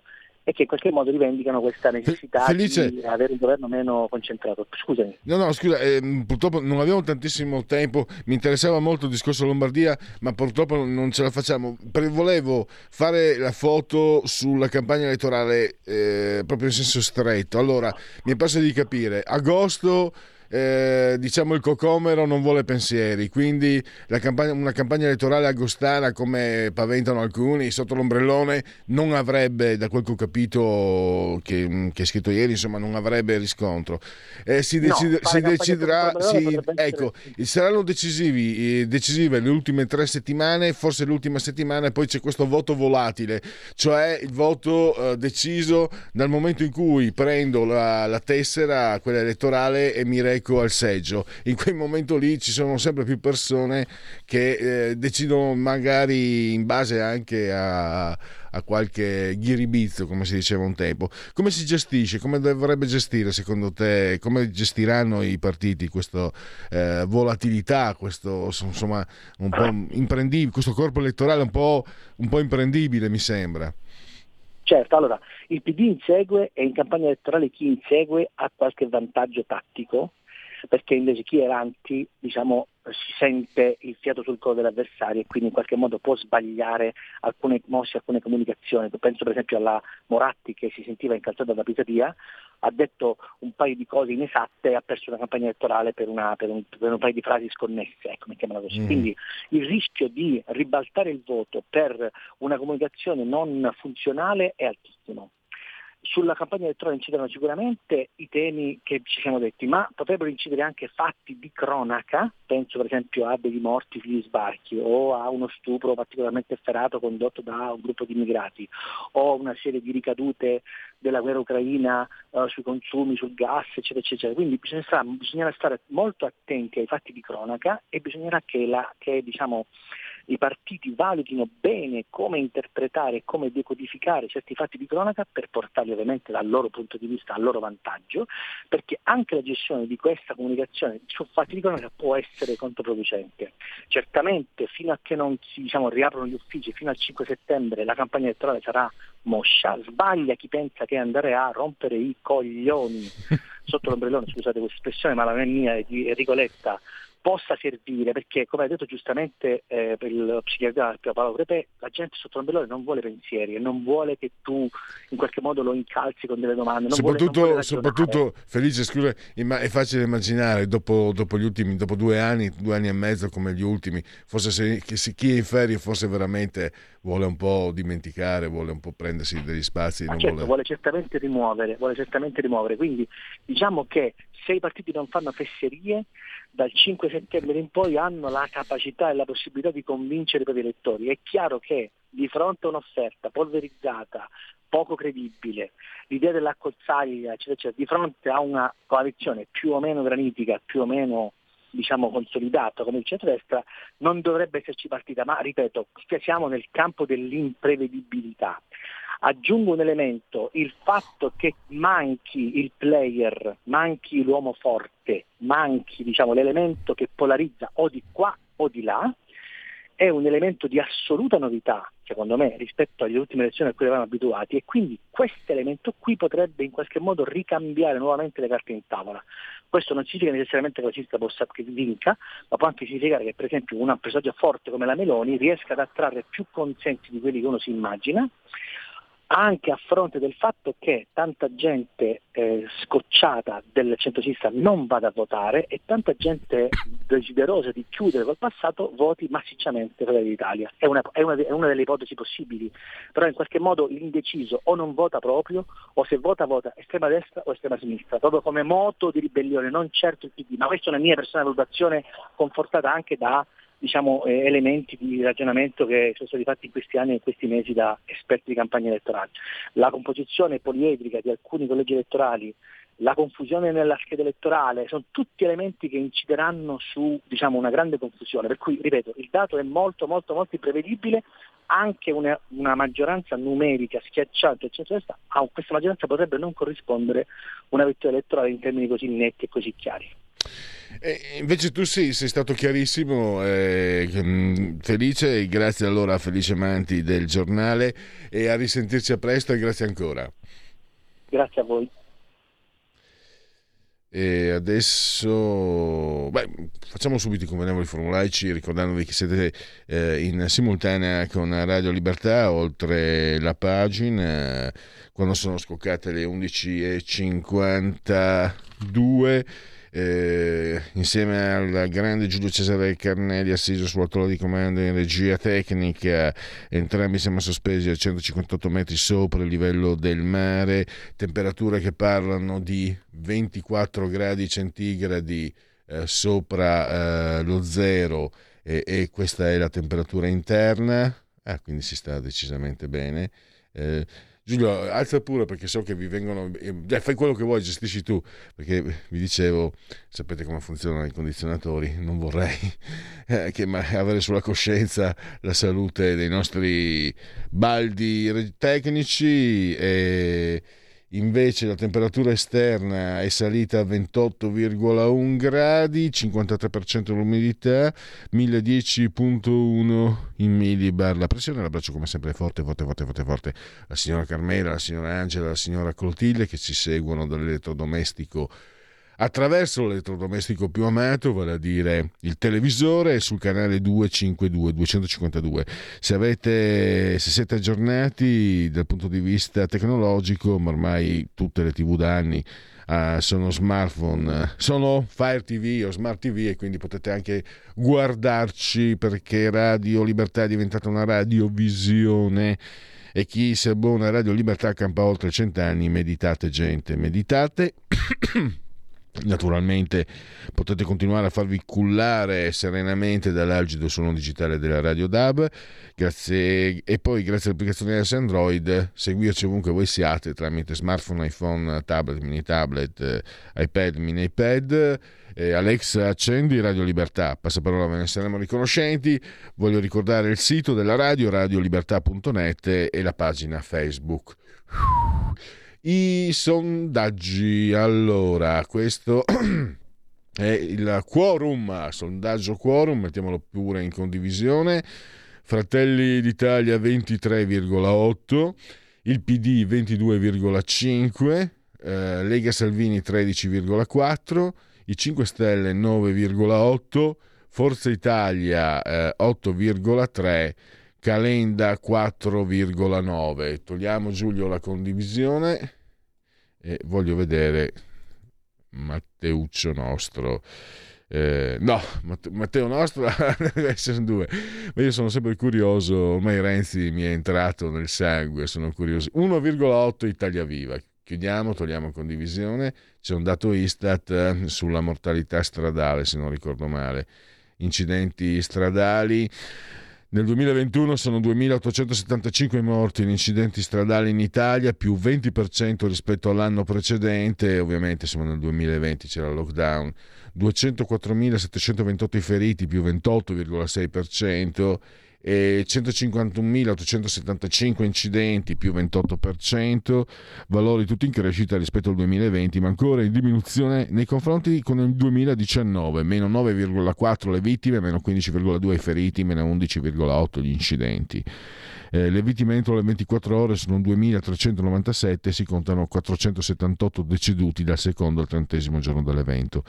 e che in qualche modo rivendicano questa necessità Felice, di avere un governo meno concentrato. Scusami. No, no, scusa, eh, purtroppo non abbiamo tantissimo tempo, mi interessava molto il discorso Lombardia, ma purtroppo non ce la facciamo. Volevo fare la foto sulla campagna elettorale eh, proprio in senso stretto. Allora, mi è perso di capire, agosto... Eh, diciamo il cocomero non vuole pensieri, quindi la campagna, una campagna elettorale agostana, come paventano alcuni, sotto l'ombrellone non avrebbe, da quel che ho capito che, che è scritto ieri, insomma non avrebbe riscontro. Eh, si, decide, no, si deciderà si, ecco, saranno decisivi, decisive le ultime tre settimane, forse l'ultima settimana, e poi c'è questo voto volatile, cioè il voto eh, deciso dal momento in cui prendo la, la tessera, quella elettorale, e mi ecco al seggio. In quel momento lì ci sono sempre più persone che eh, decidono magari in base anche a, a qualche ghiribizzo, come si diceva un tempo. Come si gestisce? Come dovrebbe gestire secondo te? Come gestiranno i partiti questa eh, volatilità, questo insomma un po' imprendibile, questo corpo elettorale un po', un po' imprendibile, mi sembra? Certo, allora il P D insegue, e in campagna elettorale chi insegue ha qualche vantaggio tattico, perché invece chi era anti, diciamo, si sente il fiato sul collo dell'avversario e quindi in qualche modo può sbagliare alcune mosse, alcune comunicazioni. Penso per esempio alla Moratti, che si sentiva incalzata da Pisapia, ha detto un paio di cose inesatte e ha perso una campagna elettorale per, una, per, un, per un paio di frasi sconnesse, ecco, mettiamola così. Mm. Quindi il rischio di ribaltare il voto per una comunicazione non funzionale è altissimo. Sulla campagna elettorale incidono sicuramente i temi che ci siamo detti, ma potrebbero incidere anche fatti di cronaca, penso per esempio a dei morti sugli sbarchi, o a uno stupro particolarmente efferato condotto da un gruppo di immigrati, o una serie di ricadute della guerra ucraina eh, sui consumi, sul gas, eccetera, eccetera. Quindi bisognerà, bisognerà stare molto attenti ai fatti di cronaca, e bisognerà che, la, che diciamo, i partiti valutino bene come interpretare e come decodificare certi fatti di cronaca per portarli ovviamente dal loro punto di vista al loro vantaggio, perché anche la gestione di questa comunicazione su fatti di cronaca può essere controproducente. Certamente fino a che non si diciamo, riaprono gli uffici, fino al cinque settembre, la campagna elettorale sarà moscia. Sbaglia chi pensa che andare a rompere i coglioni sotto l'ombrellone, scusate questa espressione, ma la mia è di Enrico Letta, possa servire, perché come ha detto giustamente eh, per il psichiatra Paolo Crepè, la gente sotto l'ombrellone non vuole pensieri e non vuole che tu in qualche modo lo incalzi con delle domande. Non soprattutto, vuole, non vuole soprattutto Felice, scusa, è facile immaginare dopo, dopo gli ultimi, dopo due anni, due anni e mezzo come gli ultimi, forse se, che se chi è in ferie forse veramente vuole un po' dimenticare, vuole un po' prendersi degli spazi. Ma non certo, vuole... vuole certamente rimuovere, vuole certamente rimuovere. Quindi diciamo che se i partiti non fanno fesserie, dal cinque settembre in poi hanno la capacità e la possibilità di convincere i propri elettori. È chiaro che di fronte a un'offerta polverizzata, poco credibile, l'idea dell'accozzaglia, eccetera, eccetera, di fronte a una coalizione più o meno granitica, più o meno diciamo consolidata come il centrodestra, non dovrebbe esserci partita, ma ripeto, siamo nel campo dell'imprevedibilità. Aggiungo un elemento, il fatto che manchi il player, manchi l'uomo forte, manchi diciamo, l'elemento che polarizza o di qua o di là, è un elemento di assoluta novità, secondo me, rispetto alle ultime elezioni a cui eravamo abituati, e quindi questo elemento qui potrebbe in qualche modo ricambiare nuovamente le carte in tavola. Questo non significa necessariamente che la sinistra possa che vinca, ma può anche significare che per esempio una personaggio forte come la Meloni riesca ad attrarre più consensi di quelli che uno si immagina, anche a fronte del fatto che tanta gente eh, scocciata del centrosinistra non vada a votare e tanta gente desiderosa di chiudere col passato voti massicciamente per l'Italia. È una, è, una, è una delle ipotesi possibili, però in qualche modo l'indeciso o non vota proprio, o se vota vota estrema destra o estrema sinistra, proprio come moto di ribellione, non certo il P D, ma questa è una mia personale valutazione confortata anche da diciamo eh, elementi di ragionamento che sono stati fatti in questi anni e in questi mesi da esperti di campagna elettorale. La composizione poliedrica di alcuni collegi elettorali, la confusione nella scheda elettorale, sono tutti elementi che incideranno su diciamo una grande confusione, per cui ripeto, il dato è molto molto molto imprevedibile. Anche una, una maggioranza numerica schiacciata eccetera, a questa maggioranza potrebbe non corrispondere una vittoria elettorale in termini così netti e così chiari. E invece tu sì, sei stato chiarissimo, eh, Felice, grazie allora a Felice Manti del Giornale, e a risentirci a presto, e grazie ancora. Grazie a voi. E adesso beh, facciamo subito i convenevoli formulaici, ricordandovi che siete eh, in simultanea con Radio Libertà oltre la pagina. Quando sono scoccate le undici e cinquantadue, eh, insieme al grande Giulio Cesare Carnelli assiso sulla tolla di comando in regia tecnica, entrambi siamo sospesi a centocinquantotto metri sopra il livello del mare, temperature che parlano di ventiquattro gradi centigradi eh, sopra eh, lo zero, e, e questa è la temperatura interna. Ah, quindi si sta decisamente bene. eh, Giulio, alza pure, perché so che vi vengono... Eh, fai quello che vuoi, gestisci tu, perché vi dicevo, sapete come funzionano i condizionatori, non vorrei eh, che ma, avere sulla coscienza la salute dei nostri baldi tecnici. E invece la temperatura esterna è salita a ventotto virgola uno gradi, cinquantatré per cento l'umidità, mille dieci virgola uno in millibar la pressione. L'abbraccio come sempre forte, forte, forte, forte, forte la signora Carmela, la signora Angela, la signora Clotilde, che ci seguono dall'elettrodomestico, attraverso l'elettrodomestico più amato, vale a dire il televisore, sul canale duecentocinquantadue. Se avete, se siete aggiornati dal punto di vista tecnologico, ma ormai tutte le tivù da anni uh, sono smartphone, sono Fire tivù o Smart tivù, e quindi potete anche guardarci, perché Radio Libertà è diventata una radiovisione. E chi si abbona a Radio Libertà campa oltre cent'anni. Meditate, gente, meditate. Naturalmente potete continuare a farvi cullare serenamente dall'algido suono digitale della Radio D A B, grazie, e poi grazie all'applicazione S Android seguirci ovunque voi siate tramite smartphone, iPhone, tablet, mini tablet, iPad, mini iPad. Eh, Alexa, accendi Radio Libertà, passaparola, ve ne saremo riconoscenti. Voglio ricordare il sito della radio, radio libertà punto net, e la pagina Facebook. I sondaggi, allora, questo è il quorum, sondaggio quorum, mettiamolo pure in condivisione. Fratelli d'Italia ventitré virgola otto, il P D ventidue virgola cinque, eh, Lega Salvini tredici virgola quattro, i cinque Stelle nove virgola otto, Forza Italia eh, otto virgola tre, Calenda quattro virgola nove. Togliamo, Giulio, la condivisione e voglio vedere Matteuccio nostro. Eh, no, Matteo nostro deve essere due, ma io sono sempre curioso, ormai Renzi mi è entrato nel sangue, sono curioso. uno virgola otto Italia Viva. Chiudiamo, togliamo condivisione. C'è un dato Istat sulla mortalità stradale, se non ricordo male, incidenti stradali. Nel duemilaventuno sono duemilaottocentosettantacinque morti in incidenti stradali in Italia, più venti per cento rispetto all'anno precedente. Ovviamente siamo nel duemilaventi, c'era il lockdown. duecentoquattromilasettecentoventotto i feriti, più ventotto virgola sei per cento, e centocinquantunomilaottocentosettantacinque incidenti, più ventotto per cento, valori tutti in crescita rispetto al duemilaventi, ma ancora in diminuzione nei confronti con il duemiladiciannove, meno nove virgola quattro le vittime, meno quindici virgola due i feriti, meno undici virgola otto gli incidenti. Eh, le vittime entro le ventiquattro ore sono duemilatrecentonovantasette, si contano quattrocentosettantotto deceduti dal secondo al trentesimo giorno dell'evento.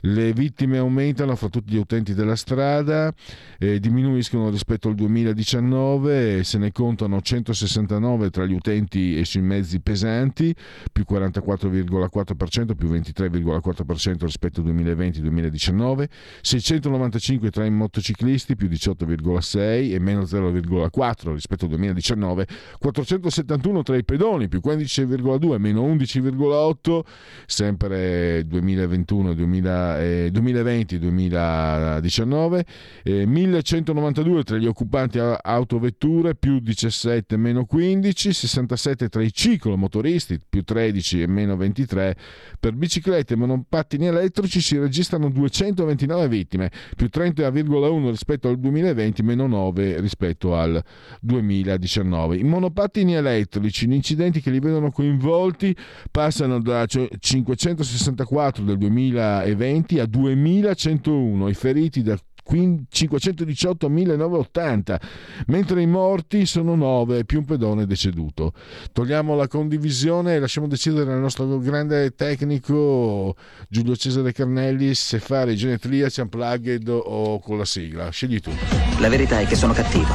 Le vittime aumentano fra tutti gli utenti della strada, eh, diminuiscono rispetto al duemiladiciannove, se ne contano centosessantanove tra gli utenti e sui mezzi pesanti, più quarantaquattro virgola quattro per cento, più ventitré virgola quattro per cento rispetto al duemilaventi duemiladiciannove, seicentonovantacinque tra i motociclisti, più diciotto virgola sei e meno zero virgola quattro rispetto al duemiladiciannove, quattrocentosettantuno tra i pedoni, più quindici virgola due, meno undici virgola otto, sempre duemilaventuno duemilaventi duemiladiciannove, eh, millecentonovantadue tra gli occupanti autovetture, più diciassette, meno quindici, sessantasette tra i ciclomotoristi, più tredici e meno ventitré, per biciclette e monopattini elettrici si registrano duecentoventinove vittime, più trenta virgola uno rispetto al duemilaventi, meno nove rispetto al duemiladiciannove. I monopattini elettrici, gli incidenti che li vedono coinvolti passano da cinquecentosessantaquattro del duemilaventi a duemilacentouno, i feriti da cinquecentodiciotto mila novecentottanta, mentre i morti sono nove, più un pedone deceduto. Togliamo la condivisione e lasciamo decidere al nostro grande tecnico Giulio Cesare Carnelli se fare genetria, unplugged o con la sigla. Scegli tu. La verità è che sono cattivo,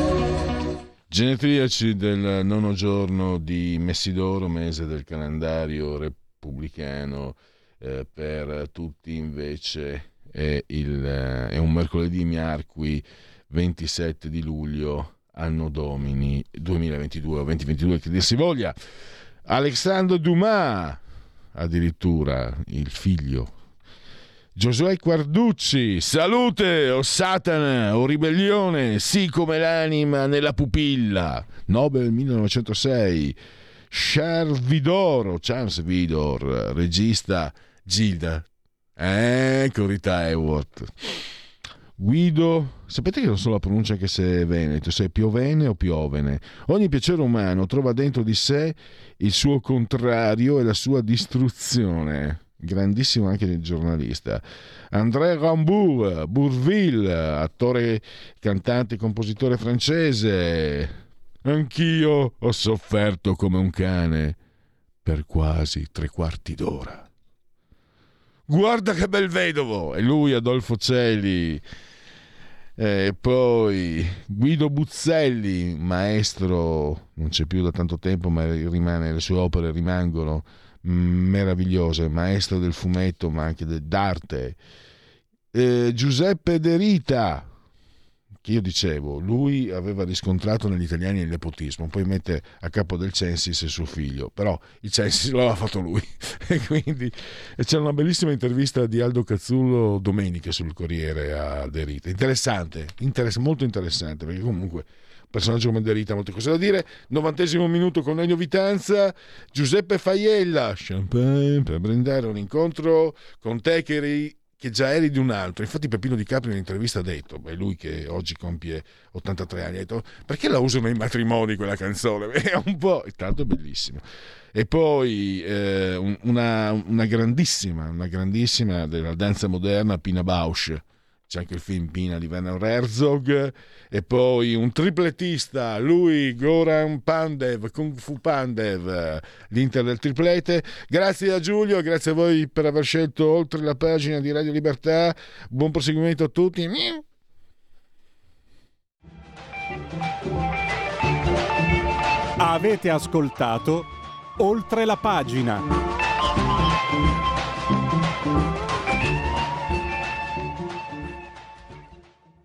Genetriaci del nono giorno di Messidoro, mese del calendario repubblicano, eh, per tutti invece è, il, è un mercoledì miarqui ventisette di luglio, anno domini duemilaventidue o duemilaventidue, che dir si voglia. Alexandre Dumas, addirittura il figlio. Giosuè Carducci, salute o Satana o ribellione, sì come l'anima nella pupilla. Nobel millenovecentosei. Charles Vidor, o Charles Vidor, regista Gilda. Eh, con Rita Hayworth. Guido, sapete che non so la pronuncia anche se è veneto, se è piovene o piovene. Ogni piacere umano trova dentro di sé il suo contrario e la sua distruzione. Grandissimo anche il giornalista. André Rambourg, Bourvil, attore, cantante, compositore francese. Anch'io ho sofferto come un cane per quasi tre quarti d'ora. Guarda che bel vedovo! E lui, Adolfo Celi. E poi Guido Buzzelli, maestro, non c'è più da tanto tempo, ma rimane, le sue opere rimangono meravigliose, maestro del fumetto ma anche d'arte. eh, Giuseppe Derita, che io dicevo lui aveva riscontrato negli italiani il nepotismo, poi mette a capo del Censis suo figlio, però il Censis l'aveva fatto lui e quindi e c'era una bellissima intervista di Aldo Cazzullo domenica sul Corriere a Derita, interessante, interess- molto interessante, perché comunque personaggio come Derita, molte cose da dire. Novantesimo minuto con Ennio Vitanza. Giuseppe Faiella, champagne per brindare un incontro con te che, eri, che già eri di un altro. Infatti Peppino Di Capri in un'intervista ha detto, beh, lui che oggi compie ottantatré anni, ha detto perché la usano nei matrimoni quella canzone? È un po', tanto è bellissimo. E poi eh, una, una grandissima, una grandissima della danza moderna, Pina Bausch. C'è anche il film Pina di Werner Herzog. E poi un tripletista, lui Goran Pandev, Kung Fu Pandev, l'Inter del triplete. Grazie a Giulio, grazie a voi per aver scelto Oltre la pagina di Radio Libertà. Buon proseguimento a tutti. Avete ascoltato Oltre la pagina.